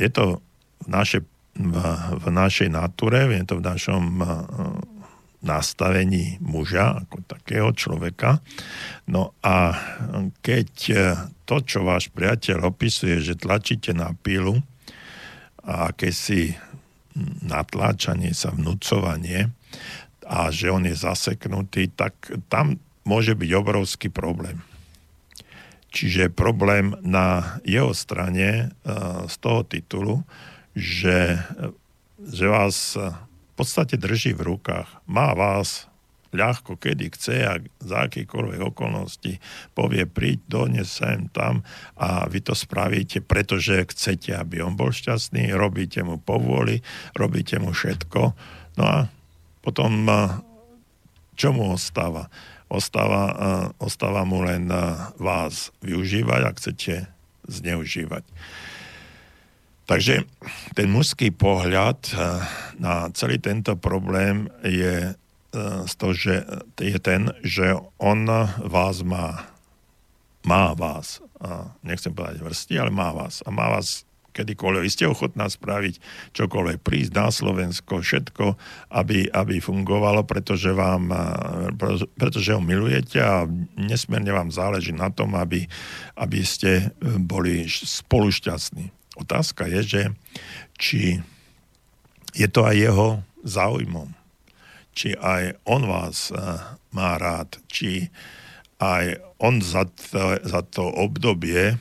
Je to v, naše, v našej nature, je to v našom nastavení muža ako takého človeka. No a keď to, čo váš priateľ opisuje, že tlačíte na pilu a akési natláčanie sa, vnúcovanie a že on je zaseknutý, tak tam môže byť obrovský problém. Čiže problém na jeho strane z toho titulu, že, že vás v podstate drží v rukách. Má vás ľahko, kedy chce a za akýkoľvek okolnosti povie príď, dones sem, tam a vy to spravíte, pretože chcete, aby on bol šťastný, robíte mu povôli, robíte mu všetko. No a potom čo mu ostáva? Ostáva, ostáva mu len vás využívať a chcete zneužívať. Takže ten mužský pohľad na celý tento problém je, to, že je ten, že on vás má, má vás, nechcem povedať vrsti, ale má vás a má vás kedykoľvek. Vy ste ochotná spraviť čokoľvek, prísť na Slovensko, všetko, aby, aby fungovalo, pretože, vám, pretože ho milujete a nesmierne vám záleží na tom, aby, aby ste boli spolu šťastní. Otázka je, že či je to aj jeho záujmom, či aj on vás má rád, či aj on za to, za to obdobie,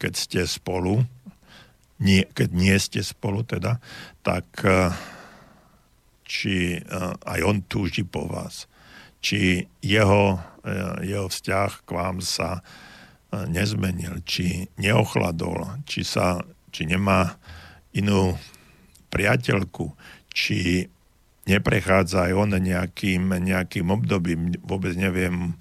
keď ste spolu, nie, keď nie ste spolu teda, tak či aj on túži po vás, či jeho, jeho vzťah k vám sa nezmenil, či neochladol, či sa či nemá inú priateľku, či neprechádza aj on nejakým, nejakým obdobím, vôbec neviem,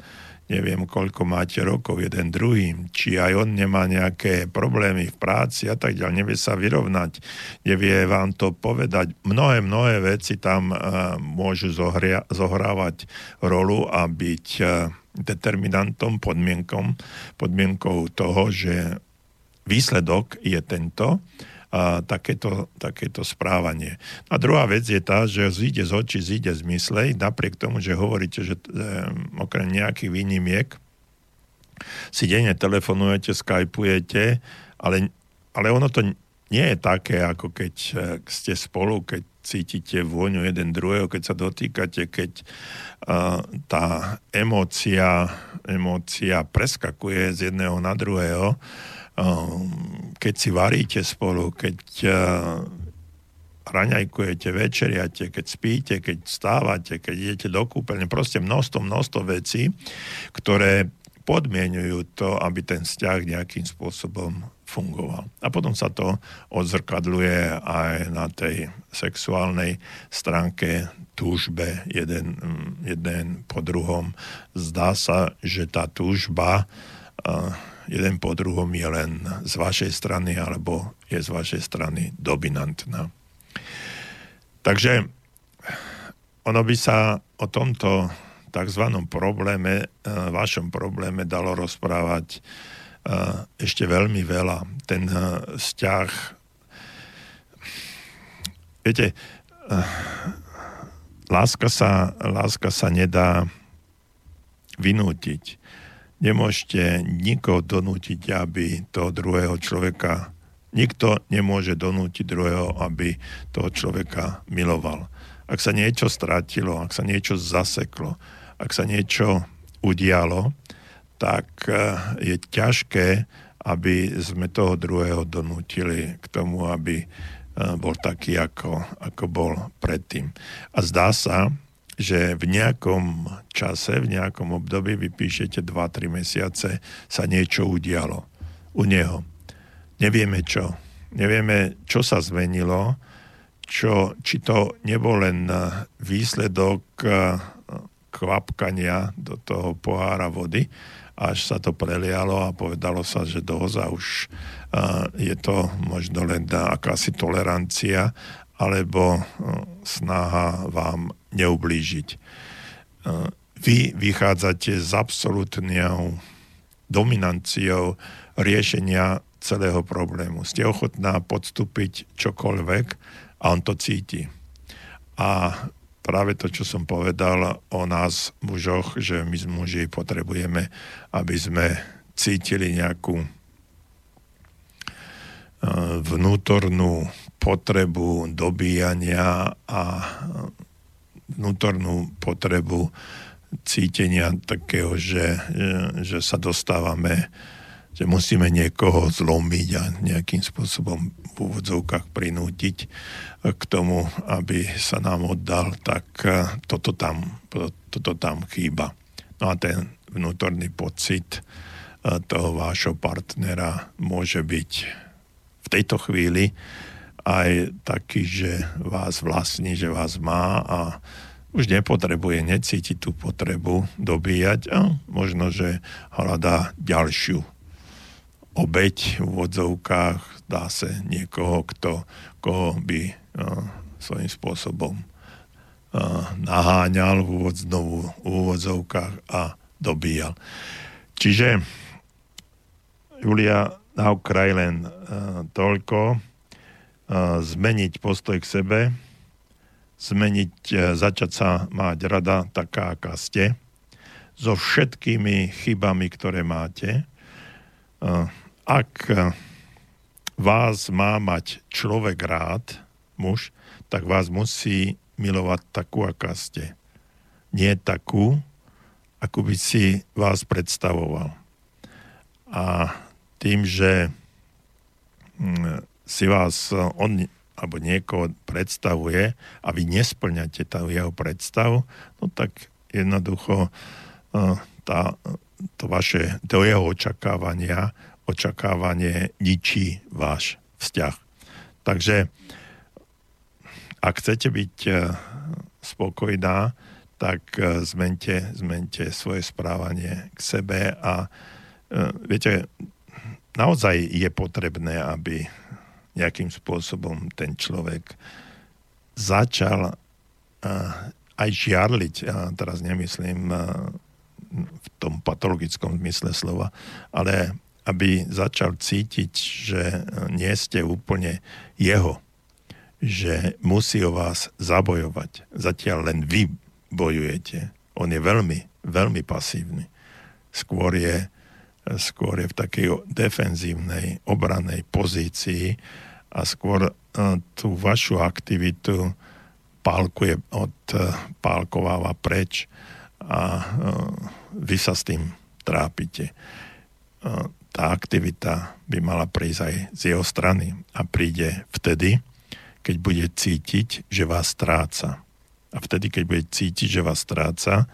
neviem, koľko máte rokov jeden druhým, či aj on nemá nejaké problémy v práci a tak ďalej, nevie sa vyrovnať, nevie vám to povedať. Mnohé, mnohé veci tam uh, môžu zohria, zohrávať rolu a byť uh, determinantom, podmienkom, podmienkou toho, že výsledok je tento, a takéto, takéto správanie. A druhá vec je tá, že zíde z očí, zíde z myslej, napriek tomu, že hovoríte, že eh, okrem nejakých výnimiek si denne telefonujete, skajpujete, ale, ale ono to nie je také, ako keď ste spolu, keď cítite vôňu jeden druhého, keď sa dotýkate, keď uh, tá emócia, emócia preskakuje z jedného na druhého, keď si varíte spolu, keď raňajkujete, večeriate, keď spíte, keď vstávate, keď idete do kúpeľne, proste množstvo, množstvo vecí, ktoré podmienujú to, aby ten vzťah nejakým spôsobom fungoval. A potom sa to odzrkadľuje aj na tej sexuálnej stránke, túžbe jeden, jeden po druhom. Zdá sa, že tá túžba jeden po druhom je len z vašej strany alebo je z vašej strany dominantná. Takže ono by sa o tomto takzvanom probléme, vašom probléme dalo rozprávať ešte veľmi veľa. Ten vzťah Viete, láska sa, láska sa nedá vynútiť. Nemôžete nikoho donútiť, aby toho druhého človeka, nikto nemôže donútiť druhého, aby toho človeka miloval. Ak sa niečo stratilo, ak sa niečo zaseklo, ak sa niečo udialo, tak je ťažké, aby sme toho druhého donútili k tomu, aby bol taký, ako, ako bol predtým. A zdá sa, že v nejakom čase, v nejakom období, vy píšete dva tri mesiace, sa niečo udialo u neho. Nevieme čo. Nevieme, čo sa zmenilo, čo, či to nebol len výsledok kvapkania do toho pohára vody, až sa to prelialo a povedalo sa, že dohoza už je to možno len akási tolerancia alebo snaha vám neublížiť. Vy vychádzate z absolútnou dominanciou riešenia celého problému. Ste ochotná podstúpiť čokoľvek a on to cíti. A práve to, čo som povedal o nás mužoch, že my muži potrebujeme, aby sme cítili nejakú vnútornú potrebu dobíjania a vnútornú potrebu cítenia takého, že, že sa dostávame, že musíme niekoho zlomiť a nejakým spôsobom v úvodzovkách prinútiť k tomu, aby sa nám oddal, tak toto tam, toto tam chýba. No a ten vnútorný pocit toho vášho partnera môže byť v tejto chvíli aj taký, že vás vlastní, že vás má a už nepotrebuje, necíti tú potrebu dobíjať a možno, že hľadá ďalšiu obeť v úvodzovkách, dá sa niekoho, kto, koho by no, svojím spôsobom uh, naháňal v úvodznovu, úvodzovkách a dobíjal. Čiže Julia na okraj len uh, toľko. Uh, zmeniť postoj k sebe, zmeniť, uh, začať sa mať rada taká, aká ste, so všetkými chybami, ktoré máte. Uh, Ak vás má mať človek rád, muž, tak vás musí milovať takú, aká ste. Nie takú, ako by si vás predstavoval. A tým, že si vás on alebo niekoho predstavuje a vy nesplňate tá jeho predstavu, no tak jednoducho tá, to, vaše, to jeho očakávania očakávanie ničí váš vzťah. Takže ak chcete byť spokojná, tak zmente, zmente svoje správanie k sebe a viete, naozaj je potrebné, aby nejakým spôsobom ten človek začal aj žiarliť, ja teraz nemyslím v tom patologickom zmysle slova, ale aby začal cítiť, že nie ste úplne jeho, že musí o vás zabojovať. Zatiaľ len vy bojujete. On je veľmi, veľmi pasívny. Skôr je, skôr je v takej defenzívnej, obranej pozícii a skôr tú vašu aktivitu pálkuje, odpálkováva preč a vy sa s tým trápite. Tá aktivita by mala prísť aj z jeho strany a príde vtedy, keď bude cítiť, že vás stráca. A vtedy, keď bude cítiť, že vás stráca,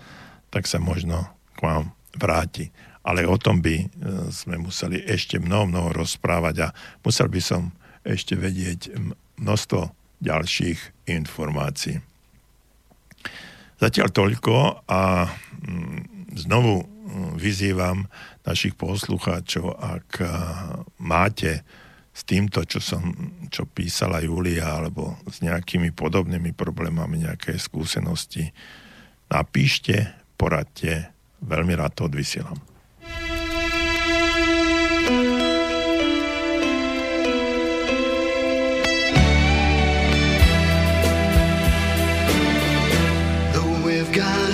tak sa možno k vám vráti. Ale o tom by sme museli ešte mnoho, mnoho rozprávať a musel by som ešte vedieť množstvo ďalších informácií. Zatiaľ toľko a znovu vyzývam našich poslucháčov, ak máte s týmto, čo som, čo písala Julia, alebo s nejakými podobnými problémami, nejaké skúsenosti, napíšte, poradte, veľmi rád to odvysielam.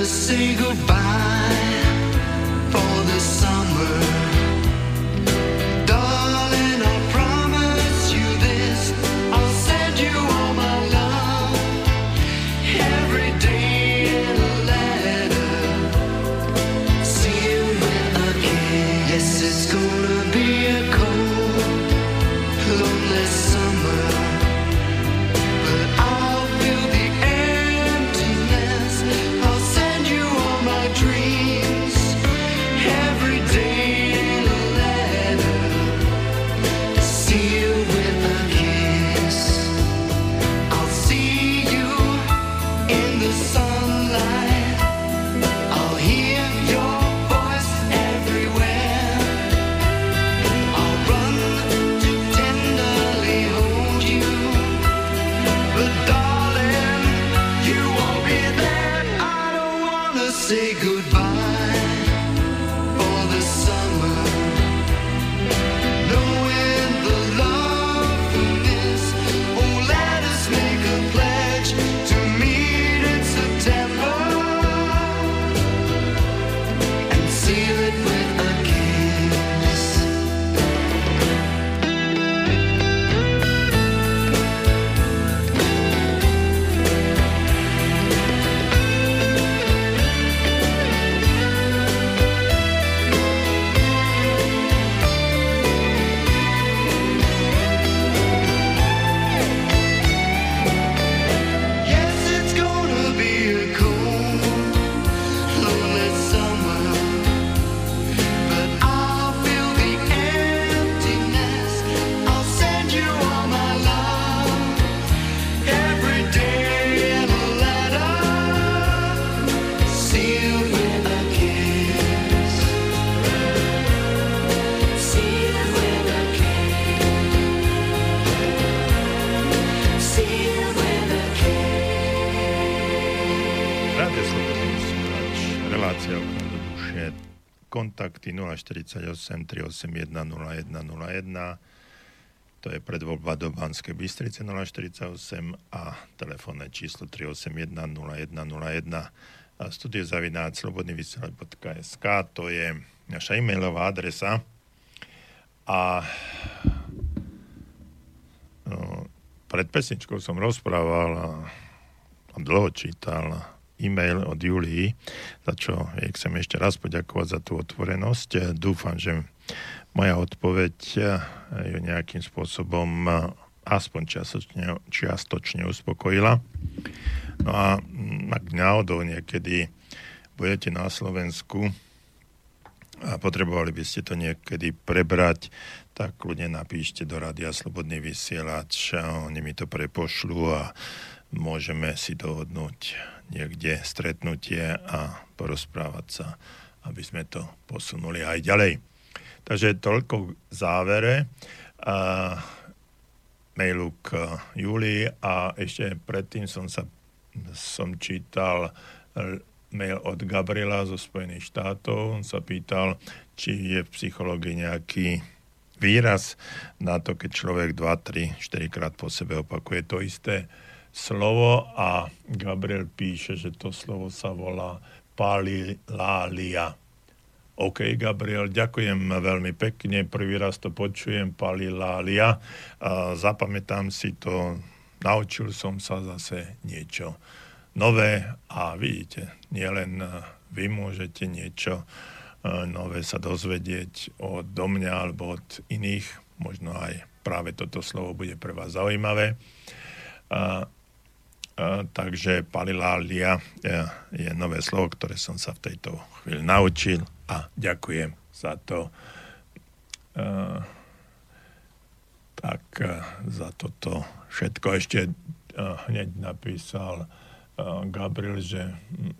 to say goodbye for the summer. Darling, I promise you this, I'll send you all my love, every day in a letter, see you again. Yes, it's gonna be a cold, lonely summer, but I nula štyridsaťosem, tri osemdesiatjeden, nula sto jeden. To je predvoľba do Banskej Bystrice nula štyridsaťosem a telefónne číslo tri osemdesiatjeden, nula sto jeden. A studio zavináč slobodný vysielač bodka es ká, to je naša e-mailová adresa. A no, pred pesničkou som rozprával a, a dlho čítal e-mail od Julii, za čo jej chcem ešte raz poďakovať za tú otvorenosť. Dúfam, že moja odpoveď ju nejakým spôsobom aspoň čiastočne, čiastočne uspokojila. No a ak náhodou niekedy budete na Slovensku a potrebovali by ste to niekedy prebrať, tak kľudne napíšte do Rádia Slobodný vysielač, oni mi to prepošľú a môžeme si dohodnúť niekde stretnutie a porozprávať sa, aby sme to posunuli aj ďalej. Takže toľko k závere a mailu k Julii a ešte predtým som sa som čítal mail od Gabriela zo Spojených štátov. On sa pýtal, či je v psychológii nejaký výraz na to, keď človek dva, tri, štyri krát po sebe opakuje to isté slovo a Gabriel píše, že to slovo sa volá palilália. OK, Gabriel, ďakujem veľmi pekne, prvý raz to počujem, palilália. A zapamätám si to, naučil som sa zase niečo nové a vidíte, nielen vy môžete niečo nové sa dozvedieť od do mňa alebo od iných, možno aj práve toto slovo bude pre vás zaujímavé. A Uh, takže palilália je, je nové slovo, ktoré som sa v tejto chvíli naučil a ďakujem za to. Uh, tak uh, za toto všetko. Ešte uh, hneď napísal uh, Gabriel, že m,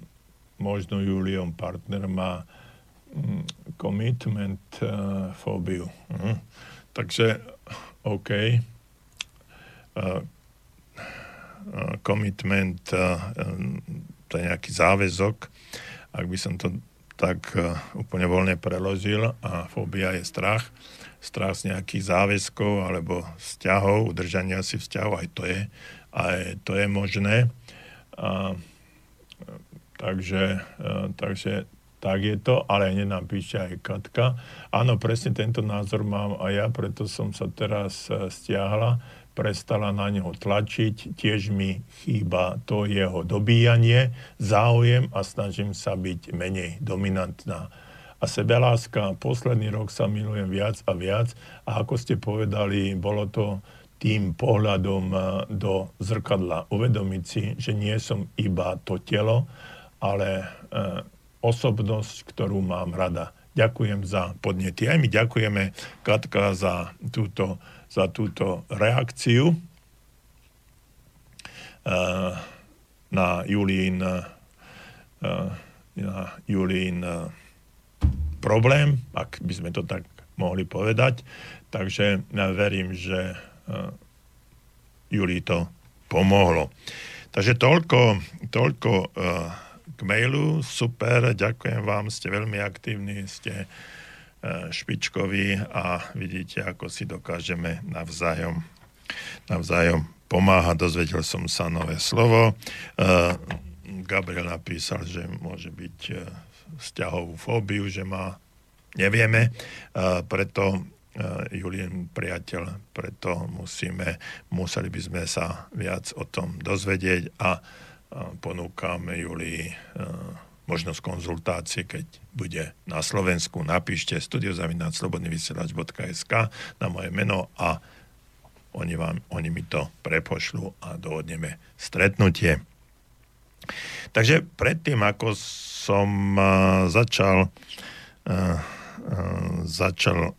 možno Juliom partner má m, commitment uh, fóbiu. Uh, takže OK. Uh, commitment, to je nejaký záväzok, ak by som to tak úplne voľne preložil, a fóbia je strach, strach z nejakých záväzkov alebo vzťahov, udržania si vzťahov, aj to je, aj to je možné. A, Takže, takže tak je to, ale nenapíše aj Katka. Áno, presne tento názor mám aj ja, preto som sa teraz stiahla, prestala na neho tlačiť. Tiež mi chýba to jeho dobíjanie, záujem a snažím sa byť menej dominantná. A sebeláska, posledný rok sa milujem viac a viac. A ako ste povedali, bolo to tým pohľadom do zrkadla. Uvedomiť si, že nie som iba to telo, ale osobnosť, ktorú mám rada. Ďakujem za podnety. Aj my ďakujeme, Katka, za túto, za túto reakciu na Julín, na Julín problém, ak by sme to tak mohli povedať. Takže ja verím, že Julii to pomohlo. Takže toľko, toľko k mailu, super, ďakujem vám, ste veľmi aktívni, ste špičkoví a vidíte, ako si dokážeme navzájom, navzájom pomáhať. Dozvedel som sa nové slovo. Gabriel napísal, že môže byť vzťahovú fóbiu, že má, nevieme, preto Julien priateľ, preto musíme, museli by sme sa viac o tom dozvedieť a ponúkame Julii možnosť konzultácie, keď bude na Slovensku. Napíšte studio zavináč slobodný vysielač bodka es ká na moje meno a oni, vám, oni mi to prepošľú a dohodneme stretnutie. Takže predtým, ako som začal, začal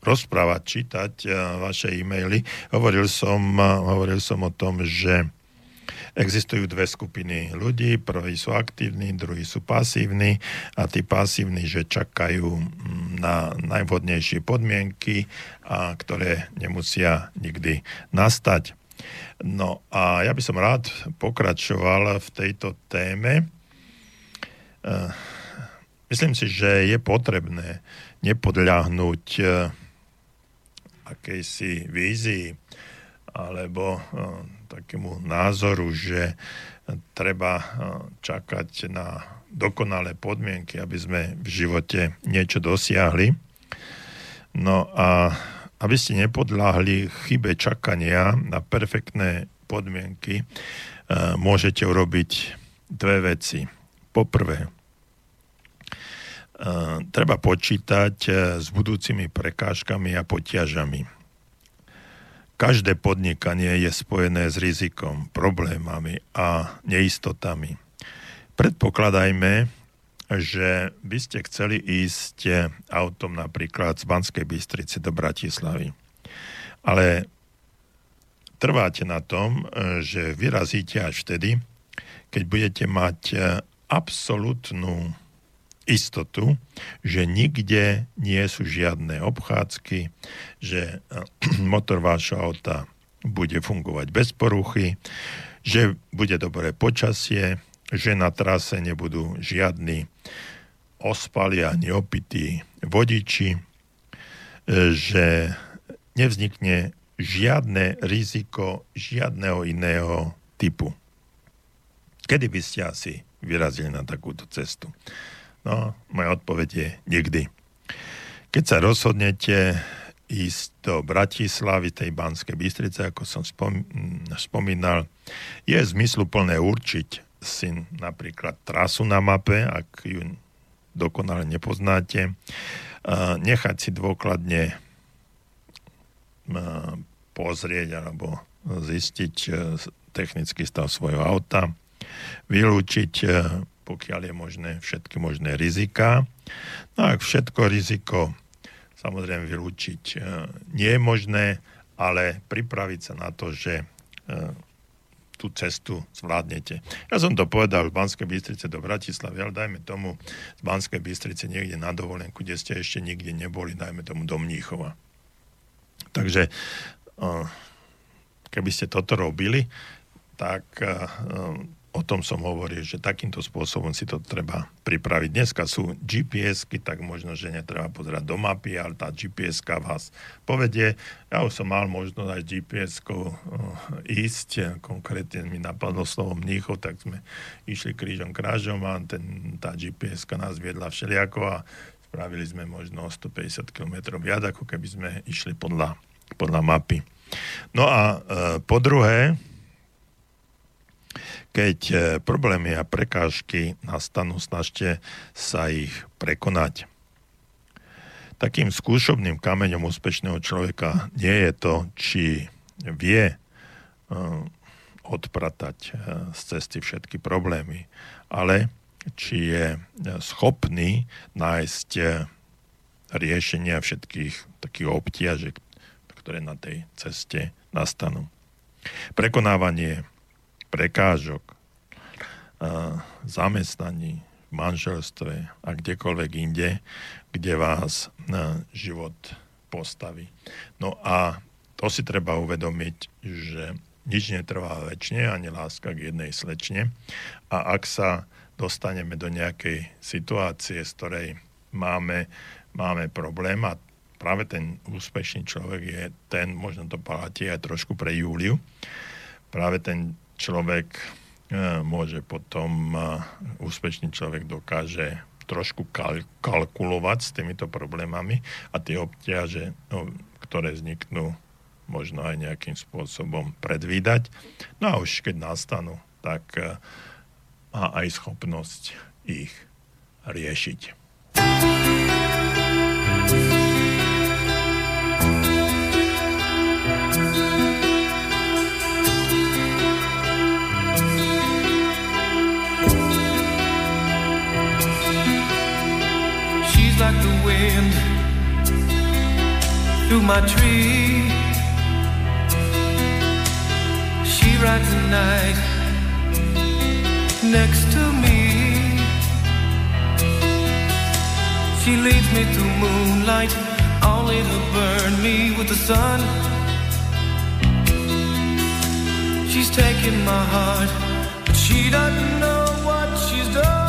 rozprávať, čítať vaše e-maily, hovoril som, hovoril som o tom, že existujú dve skupiny ľudí. Prví sú aktívni, druhí sú pasívni a tí pasívni, že čakajú na najvhodnejšie podmienky, a ktoré nemusia nikdy nastať. No a ja by som rád pokračoval v tejto téme. Myslím si, že je potrebné nepodľahnúť akejsi vízii alebo takému názoru, že treba čakať na dokonalé podmienky, aby sme v živote niečo dosiahli. No a aby ste nepodľahli chybe čakania na perfektné podmienky, môžete urobiť dve veci. Poprvé, treba počítať s budúcimi prekážkami a potiažami. Každé podnikanie je spojené s rizikom, problémami a neistotami. Predpokladajme, že by ste chceli ísť autom napríklad z Banskej Bystrice do Bratislavy. Ale trváte na tom, že vyrazíte až vtedy, keď budete mať absolútnu istotu, že nikde nie sú žiadne obchádzky, že motor vášho auta bude fungovať bez poruchy, že bude dobré počasie, že na trase nebudú žiadni ospali a neopití vodiči, že nevznikne žiadne riziko žiadneho iného typu. Kedy by ste asi vyrazili na takúto cestu? No, moja odpoveď je nikdy. Keď sa rozhodnete ísť do Bratislavy, tej Banskej Bystrice, ako som spom- spomínal, je zmysluplné určiť si napríklad trasu na mape, ak ju dokonale nepoznáte, nechať si dôkladne pozrieť alebo zistiť technický stav svojho auta, vylúčiť, pokiaľ je možné, všetky možné riziká. No a všetko riziko samozrejme vylúčiť nie je možné, ale pripraviť sa na to, že tú cestu zvládnete. Ja som to povedal z Banskej Bystrice do Bratislavy, ale dajme tomu z Banskej Bystrice niekde na dovolenku, kde ste ešte nikde neboli, dajme tomu do Mníchova. Takže keby ste toto robili, tak O tom som hovoril, že takýmto spôsobom si to treba pripraviť. Dneska sú G P S-ky, tak možno, že netreba pozerať do mapy, ale tá G P S-ka vás povedie. Ja už som mal možno aj G P S-kou ísť, konkrétne mi napadlo slovo Mníchov, tak sme išli krížom krážom a ten, tá G P S-ka nás viedla všelijako a spravili sme možno stopäťdesiat kilometrov viac, ako keby sme išli podľa, podľa mapy. No a e, po druhé, keď problémy a prekážky nastanú, snažte sa ich prekonať. Takým skúšobným kameňom úspešného človeka nie je to, či vie odpratať z cesty všetky problémy, ale či je schopný nájsť riešenia všetkých takých obtiažek, ktoré na tej ceste nastanú. Prekonávanie prekážok zamestnaní, v manželstve a kdekoľvek inde, kde vás život postaví. No a to si treba uvedomiť, že nič netrvá večne, ani láska k jednej slečne. A ak sa dostaneme do nejakej situácie, z ktorej máme, máme problém, a práve ten úspešný človek je ten, možno to platí aj trošku pre Júliu, práve ten človek môže potom, úspešný človek dokáže trošku kal- kalkulovať s týmito problémami a tie obťaže, no, ktoré vzniknú, možno aj nejakým spôsobom predvídať. No a už keď nastanú, tak má aj schopnosť ich riešiť. Like the wind through my tree, she rides the night next to me. She leads me through moonlight, only to burn me with the sun. She's taken my heart, but she doesn't know what she's done.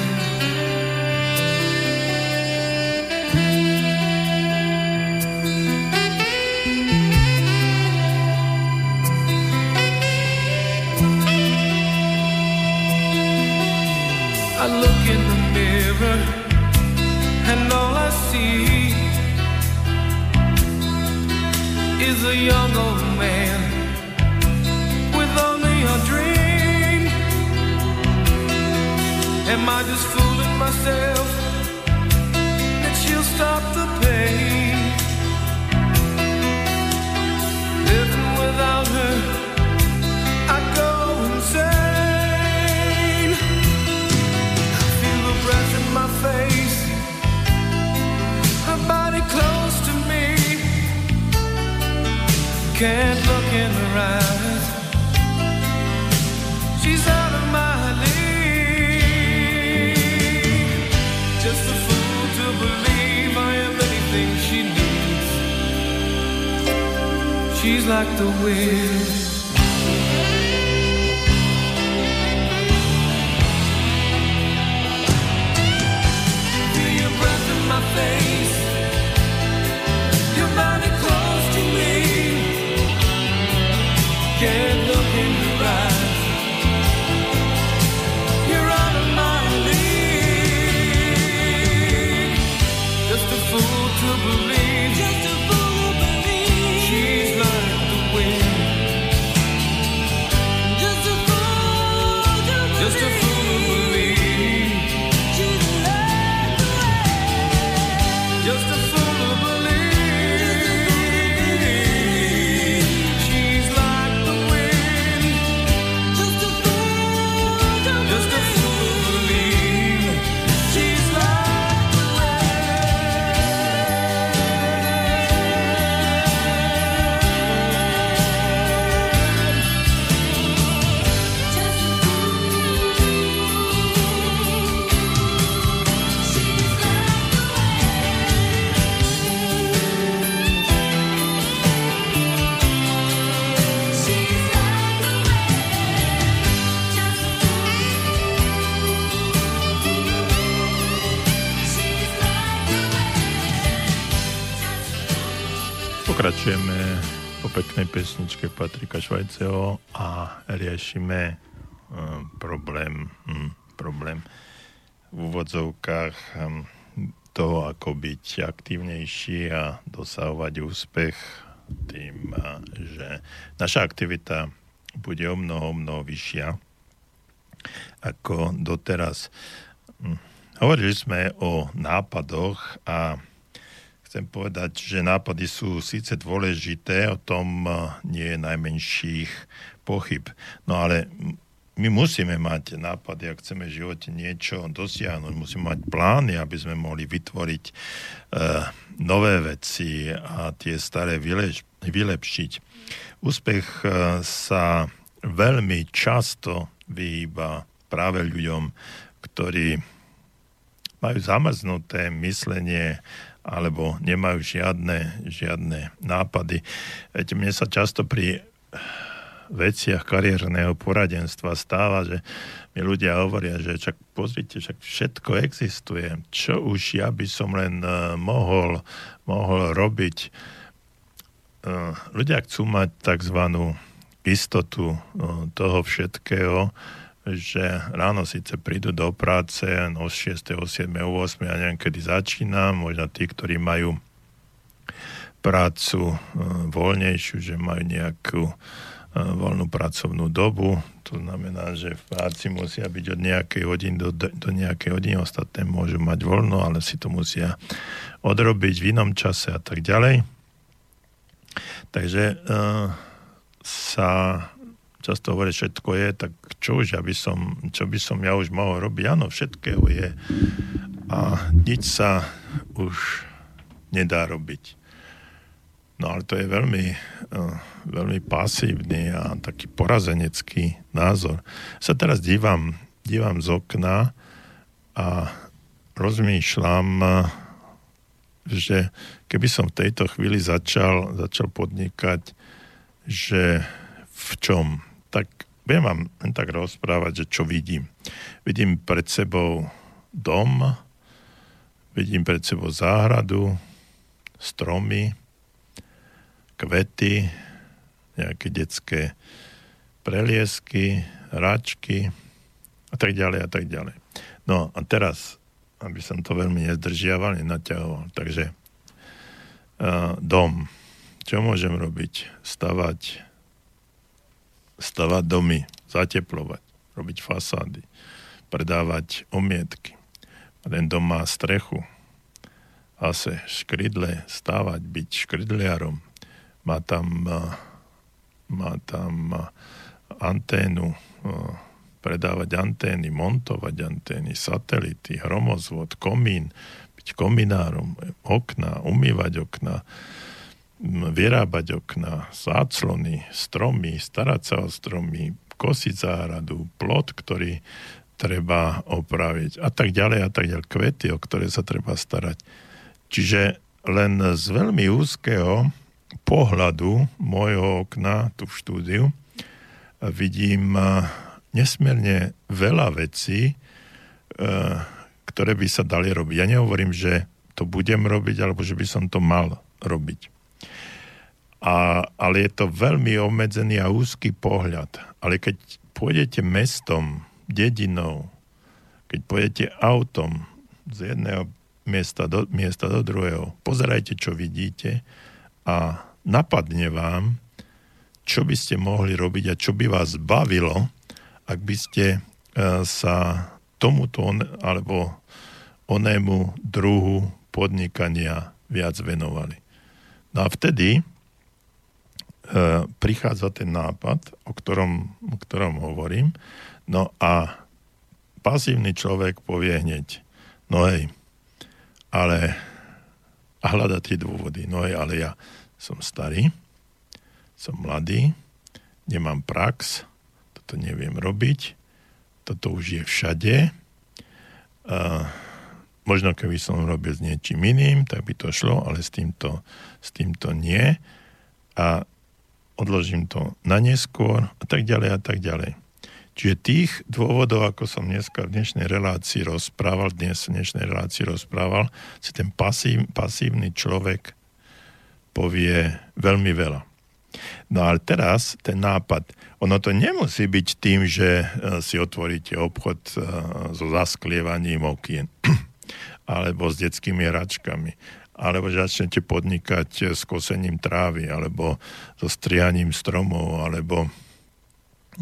I look in the mirror and all I see is a young old man with only a dream. Am I just fooling myself that she'll stop the pain? Living without her, I go insane. My face, her body close to me. Can't look in her eyes, she's out of my league. Just a fool to believe I am anything she needs. She's like the wind. Face, your body close to me. Can't look in your eyes, you're out of my league. Just a fool to believe, just a fool to believe, she's like the wind. Just a fool to believe, just a fool to believe. Just a fool to believe, she's like the wind. Just a fool to believe, just a fool to believe, she Pokračujeme po peknej pesničke Patrika Švajceho a riešime uh, problém, um, problém v úvodzovkách um, toho, ako byť aktívnejší a dosahovať úspech tým, uh, že naša aktivita bude o mnoho, mnoho vyššia ako doteraz. Um, hovorili sme o nápadoch a chcem povedať, že nápady sú síce dôležité, o tom nie je najmenších pochyb. No ale my musíme mať nápady, ak chceme v živote niečo dosiahnuť. Musíme mať plány, aby sme mohli vytvoriť uh, nové veci a tie staré vylež- vylepšiť. Úspech uh, sa veľmi často vyhýba práve ľuďom, ktorí majú zamrznuté myslenie alebo nemajú žiadne, žiadne nápady. Viete, mne sa často pri veciach kariérneho poradenstva stáva, že mi ľudia hovoria, že čak, pozrite, však všetko existuje. Čo už ja by som len uh, mohol, mohol robiť? Uh, ľudia chcú mať takzvanú istotu uh, toho všetkého, že ráno síce prídu do práce, no šesť, sedem, osem, ja neviem, kedy začína, možno tí, ktorí majú prácu voľnejšiu, že majú nejakú voľnú pracovnú dobu, to znamená, že v práci musia byť od nejakej hodiny do, do nejakej hodiny, ostatné môžu mať voľno, ale si to musia odrobiť v inom čase a tak ďalej. Takže e, sa často hovorí, všetko je, tak čo už, ja by som, čo by som ja už mohol robiť? Áno, všetkého je. A nič sa už nedá robiť. No ale to je veľmi, veľmi pasívny a taký porazenecký názor. Sa teraz dívam, dívam z okna a rozmýšľam, že keby som v tejto chvíli začal, začal podnikať, že v čom? Tak budem vám len tak rozprávať, že čo vidím. Vidím pred sebou dom, vidím pred sebou záhradu, stromy, kvety, nejaké detské preliesky, hračky a tak ďalej a tak ďalej. No a teraz, aby som to veľmi nezdržiaval, nenaťahoval, takže uh, dom. Čo môžem robiť? Stavať stavať domy, zateplovať, robiť fasády, predávať omietky. Ten dom má strechu. Zase škrydle, stavať, byť škrydliarom. Má tam, má tam anténu, predávať antény, montovať antény, satelity, hromozvod, komín, byť kominárom, okna, umývať okna, vyrábať okna, záclony, stromy, starať sa o stromy, kosiť záhradu, plot, ktorý treba opraviť a tak ďalej a tak ďalej, kvety, o ktoré sa treba starať. Čiže len z veľmi úzkeho pohľadu môjho okna tu v štúdiu vidím nesmierne veľa vecí, ktoré by sa dali robiť. Ja nehovorím, že to budem robiť, alebo že by som to mal robiť. A, ale je to veľmi obmedzený a úzky pohľad. Ale keď pôjdete mestom, dedinou, keď pôjdete autom z jedného miesta do, miesta do druhého, pozerajte, čo vidíte a napadne vám, čo by ste mohli robiť a čo by vás bavilo, ak by ste e, sa tomuto alebo onému druhu podnikania viac venovali. No a vtedy prichádza ten nápad, o ktorom, o ktorom hovorím, no a pasívny človek povie hneď, no hej, ale a hľada tie dôvody, no hej, ale ja som starý, som mladý, nemám prax, toto neviem robiť, toto už je všade, uh, možno keby som robil s niečím iným, tak by to šlo, ale s týmto, s týmto nie a odložím to na neskôr a tak ďalej a tak ďalej. Čiže tých dôvodov, ako som dneska v dnešnej relácii rozprával, dnes v dnešnej relácii rozprával, si ten pasív, pasívny človek povie veľmi veľa. No ale teraz ten nápad, ono to nemusí byť tým, že si otvoríte obchod so zasklievaním okien alebo s detskými hračkami, alebo že začnete podnikať s kosením trávy, alebo so strihaním stromov, alebo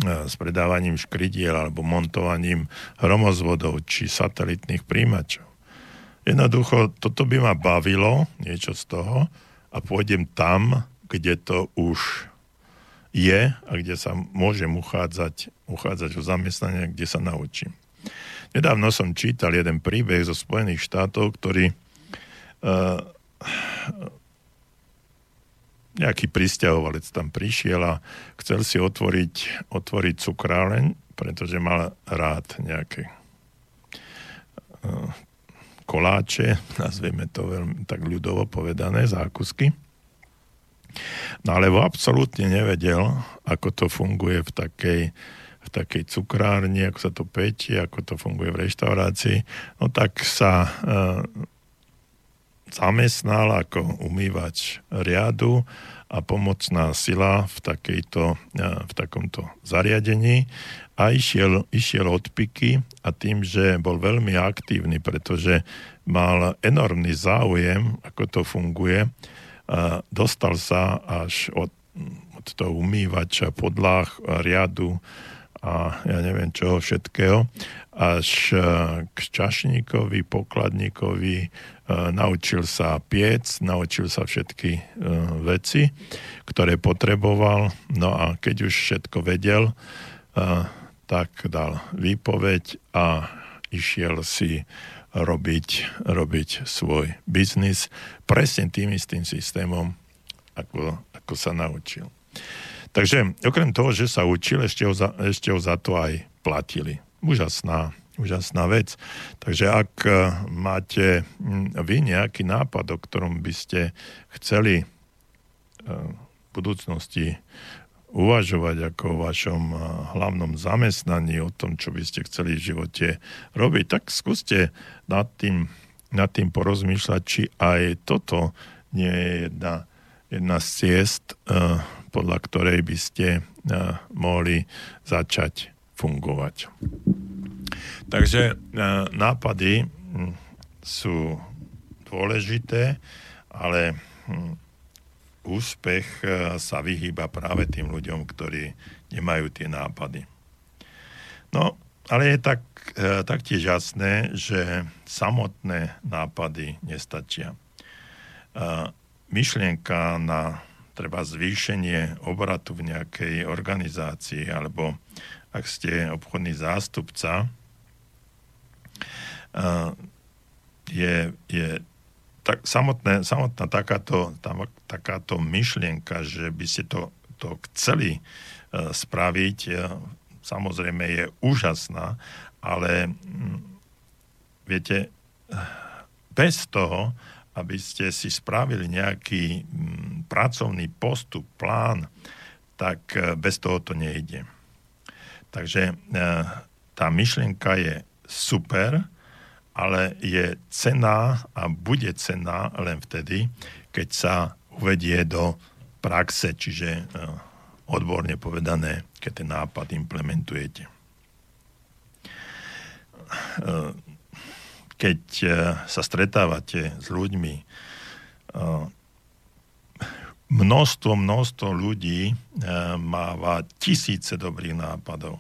s predávaním škridiel, alebo montovaním hromozvodov či satelitných príjimačov. Jednoducho, toto by ma bavilo, niečo z toho, a pôjdem tam, kde to už je a kde sa môžem uchádzať, uchádzať o zamestnania, kde sa naučím. Nedávno som čítal jeden príbeh zo Spojených štátov, ktorý Uh, nejaký prisťahovalec tam prišiel a chcel si otvoriť, otvoriť cukráleň, pretože mal rád nejaké uh, koláče, nazveme to veľmi tak ľudovo povedané, zákusky. No ale absolútne nevedel, ako to funguje v takej v takej cukrárni, ako sa to pečie, ako to funguje v reštaurácii. No tak sa uh, zamestnal ako umývač riadu a pomocná sila v takejto, v takomto zariadení a išiel, išiel od piky a tým, že bol veľmi aktívny, pretože mal enormný záujem, ako to funguje, dostal sa až od, od toho umývača podlah riadu a ja neviem čoho všetkého, až k čašníkovi, pokladníkovi, naučil sa piec, naučil sa všetky veci, ktoré potreboval, no a keď už všetko vedel, tak dal výpoveď a išiel si robiť, robiť svoj biznis presne tým istým systémom, ako, ako sa naučil. Takže okrem toho, že sa učil, ešte ho za, ešte ho za to aj platili. Úžasná, úžasná vec. Takže ak máte vy nejaký nápad, o ktorom by ste chceli v budúcnosti uvažovať ako o vašom hlavnom zamestnaní, o tom, čo by ste chceli v živote robiť, tak skúste nad tým, nad tým porozmýšľať, či aj toto nie je jedna, jedna z ciest, podľa ktorej by ste uh, mohli začať fungovať. Takže uh, nápady um, sú dôležité, ale um, úspech uh, sa vyhýba práve tým ľuďom, ktorí nemajú tie nápady. No, ale je tak, uh, taktiež jasné, že samotné nápady nestačia. Uh, myšlienka na treba zvýšenie obratu v nejakej organizácii, alebo ak ste obchodný zástupca, je, je tak, samotné, samotná takáto, tam, takáto myšlienka, že by ste to, to chceli spraviť, samozrejme je úžasná, ale viete, bez toho, aby ste si spravili nejaký pracovný postup, plán, tak bez toho to nejde. Takže tá myšlienka je super, ale je cenná a bude cenná len vtedy, keď sa uvedie do praxe, čiže odborne povedané, keď ten nápad implementujete. Keď sa stretávate s ľuďmi, množstvo, množstvo ľudí máva tisíce dobrých nápadov.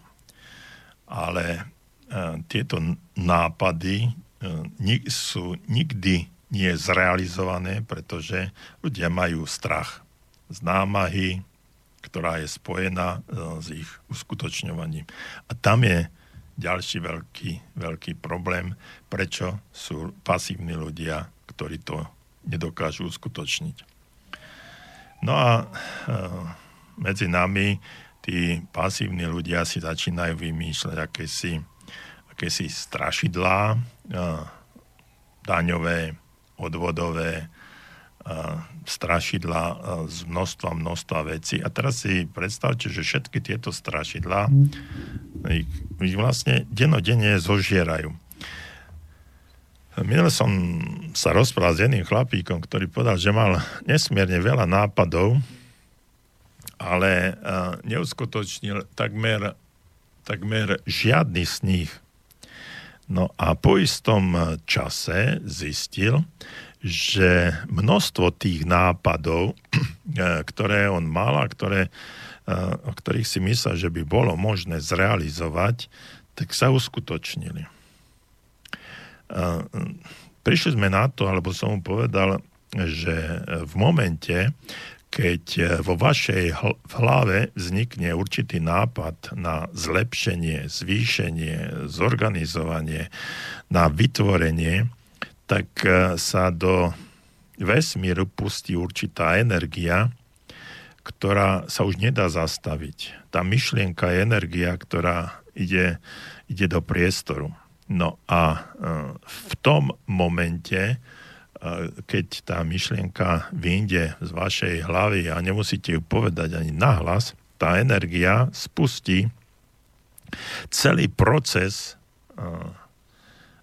Ale tieto nápady sú nikdy nie zrealizované, pretože ľudia majú strach z námahy, ktorá je spojená s ich uskutočňovaním. A tam je ďalší veľký, veľký problém, prečo sú pasívni ľudia, ktorí to nedokážu uskutočniť. No a e, medzi nami tí pasívni ľudia si začínajú vymýšľať akési, akési strašidlá, e, daňové, odvodové, e, strašidlá e, z množstva, množstva vecí. A teraz si predstavte, že všetky tieto strašidlá ich vlastne denodenne zožierajú. Minul som sa rozprával s jedným chlapíkom, ktorý povedal, že mal nesmierne veľa nápadov, ale neuskutočnil takmer, takmer žiadny z nich. No a po istom čase zistil, že množstvo tých nápadov, ktoré on mal a ktoré, o ktorých si myslel, že by bolo možné zrealizovať, tak sa uskutočnili. Prišli sme na to, alebo som mu povedal, že v momente, keď vo vašej hlave vznikne určitý nápad na zlepšenie, zvýšenie, zorganizovanie, na vytvorenie, tak sa do vesmíru pustí určitá energia, ktorá sa už nedá zastaviť. Tá myšlienka je energia, ktorá ide, ide do priestoru. No a v tom momente, keď tá myšlienka vyjde z vašej hlavy a nemusíte ju povedať ani nahlas, tá energia spustí celý proces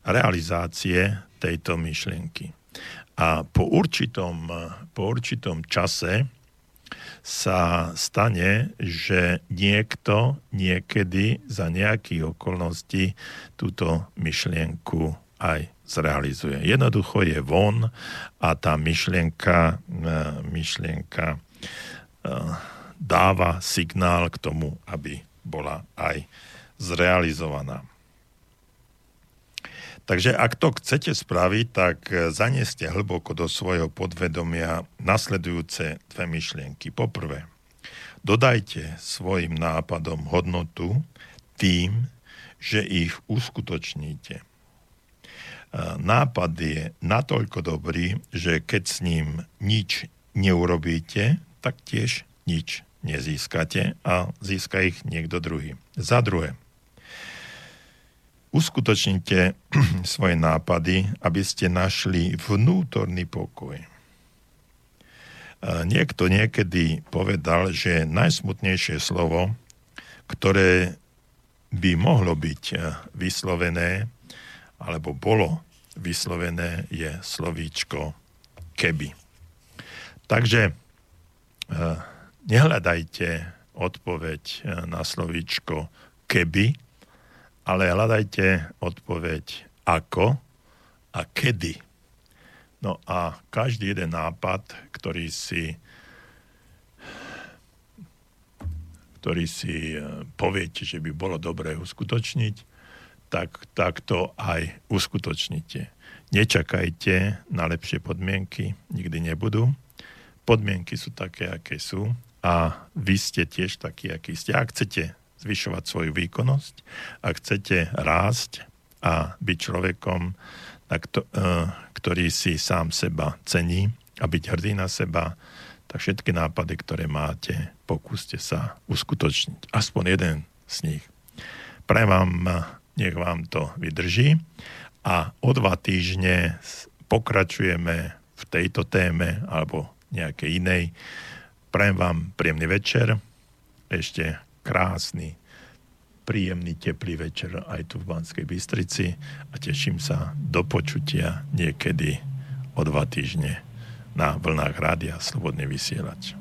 realizácie tejto myšlienky. A po určitom, po určitom čase sa stane, že niekto niekedy za nejakých okolností túto myšlienku aj zrealizuje. Jednoducho je von a tá myšlienka, myšlienka dáva signál k tomu, aby bola aj zrealizovaná. Takže ak to chcete spraviť, tak zanieste hlboko do svojho podvedomia nasledujúce dve myšlienky. Poprvé, dodajte svojim nápadom hodnotu tým, že ich uskutočníte. Nápad je natoľko dobrý, že keď s ním nič neurobíte, tak tiež nič nezískate a získa ich niekto druhý. Za druhé, uskutočnite svoje nápady, aby ste našli vnútorný pokoj. Niekto niekedy povedal, že najsmutnejšie slovo, ktoré by mohlo byť vyslovené, alebo bolo vyslovené, je slovíčko keby. Takže nehľadajte odpoveď na slovíčko keby, ale hľadajte odpoveď ako a kedy. No a každý jeden nápad, ktorý si, ktorý si poviete, že by bolo dobré uskutočniť, tak, tak to aj uskutočnite. Nečakajte na lepšie podmienky, nikdy nebudú. Podmienky sú také, aké sú a vy ste tiež takí, akí ste. Ak chcete zvyšovať svoju výkonnosť, ak chcete rásť a byť človekom, ktorý si sám seba cení a byť hrdý na seba, tak všetky nápady, ktoré máte, pokúste sa uskutočniť. Aspoň jeden z nich. Prajem vám, nech vám to vydrží a o dva týždne pokračujeme v tejto téme alebo nejakej inej. Prajem vám príjemný večer, ešte krásny, príjemný, teplý večer aj tu v Banskej Bystrici a teším sa do počutia niekedy o dva týždne na vlnách Rádia Slobodný vysielač.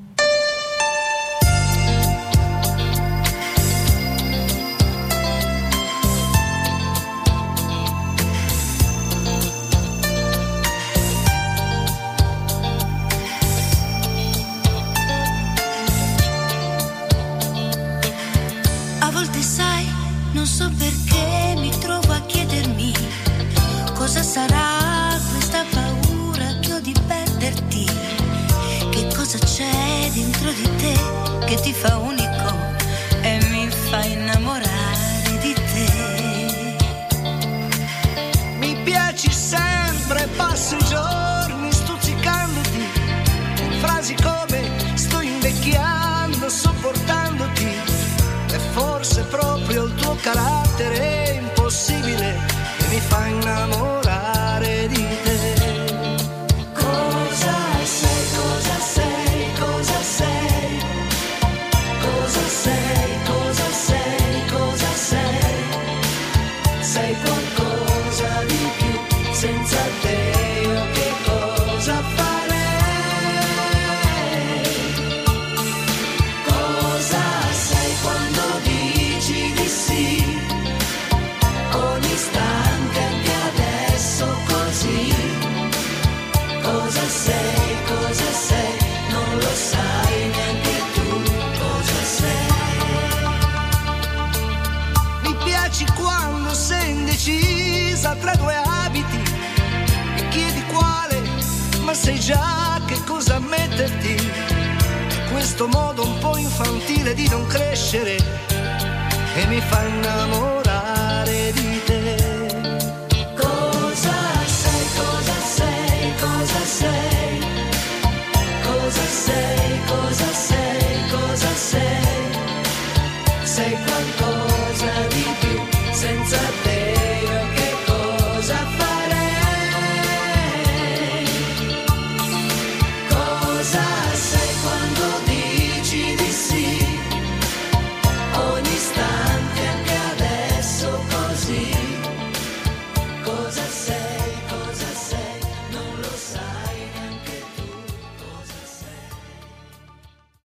Senza già che cosa metterti, questo modo un po' infantile di non crescere che mi fa innamorare di te. Cosa sei, cosa sei, cosa sei, cosa sei, cosa sei, cosa sei, sei qualcosa di più, senza te io che cosa farei. Cosa sei quando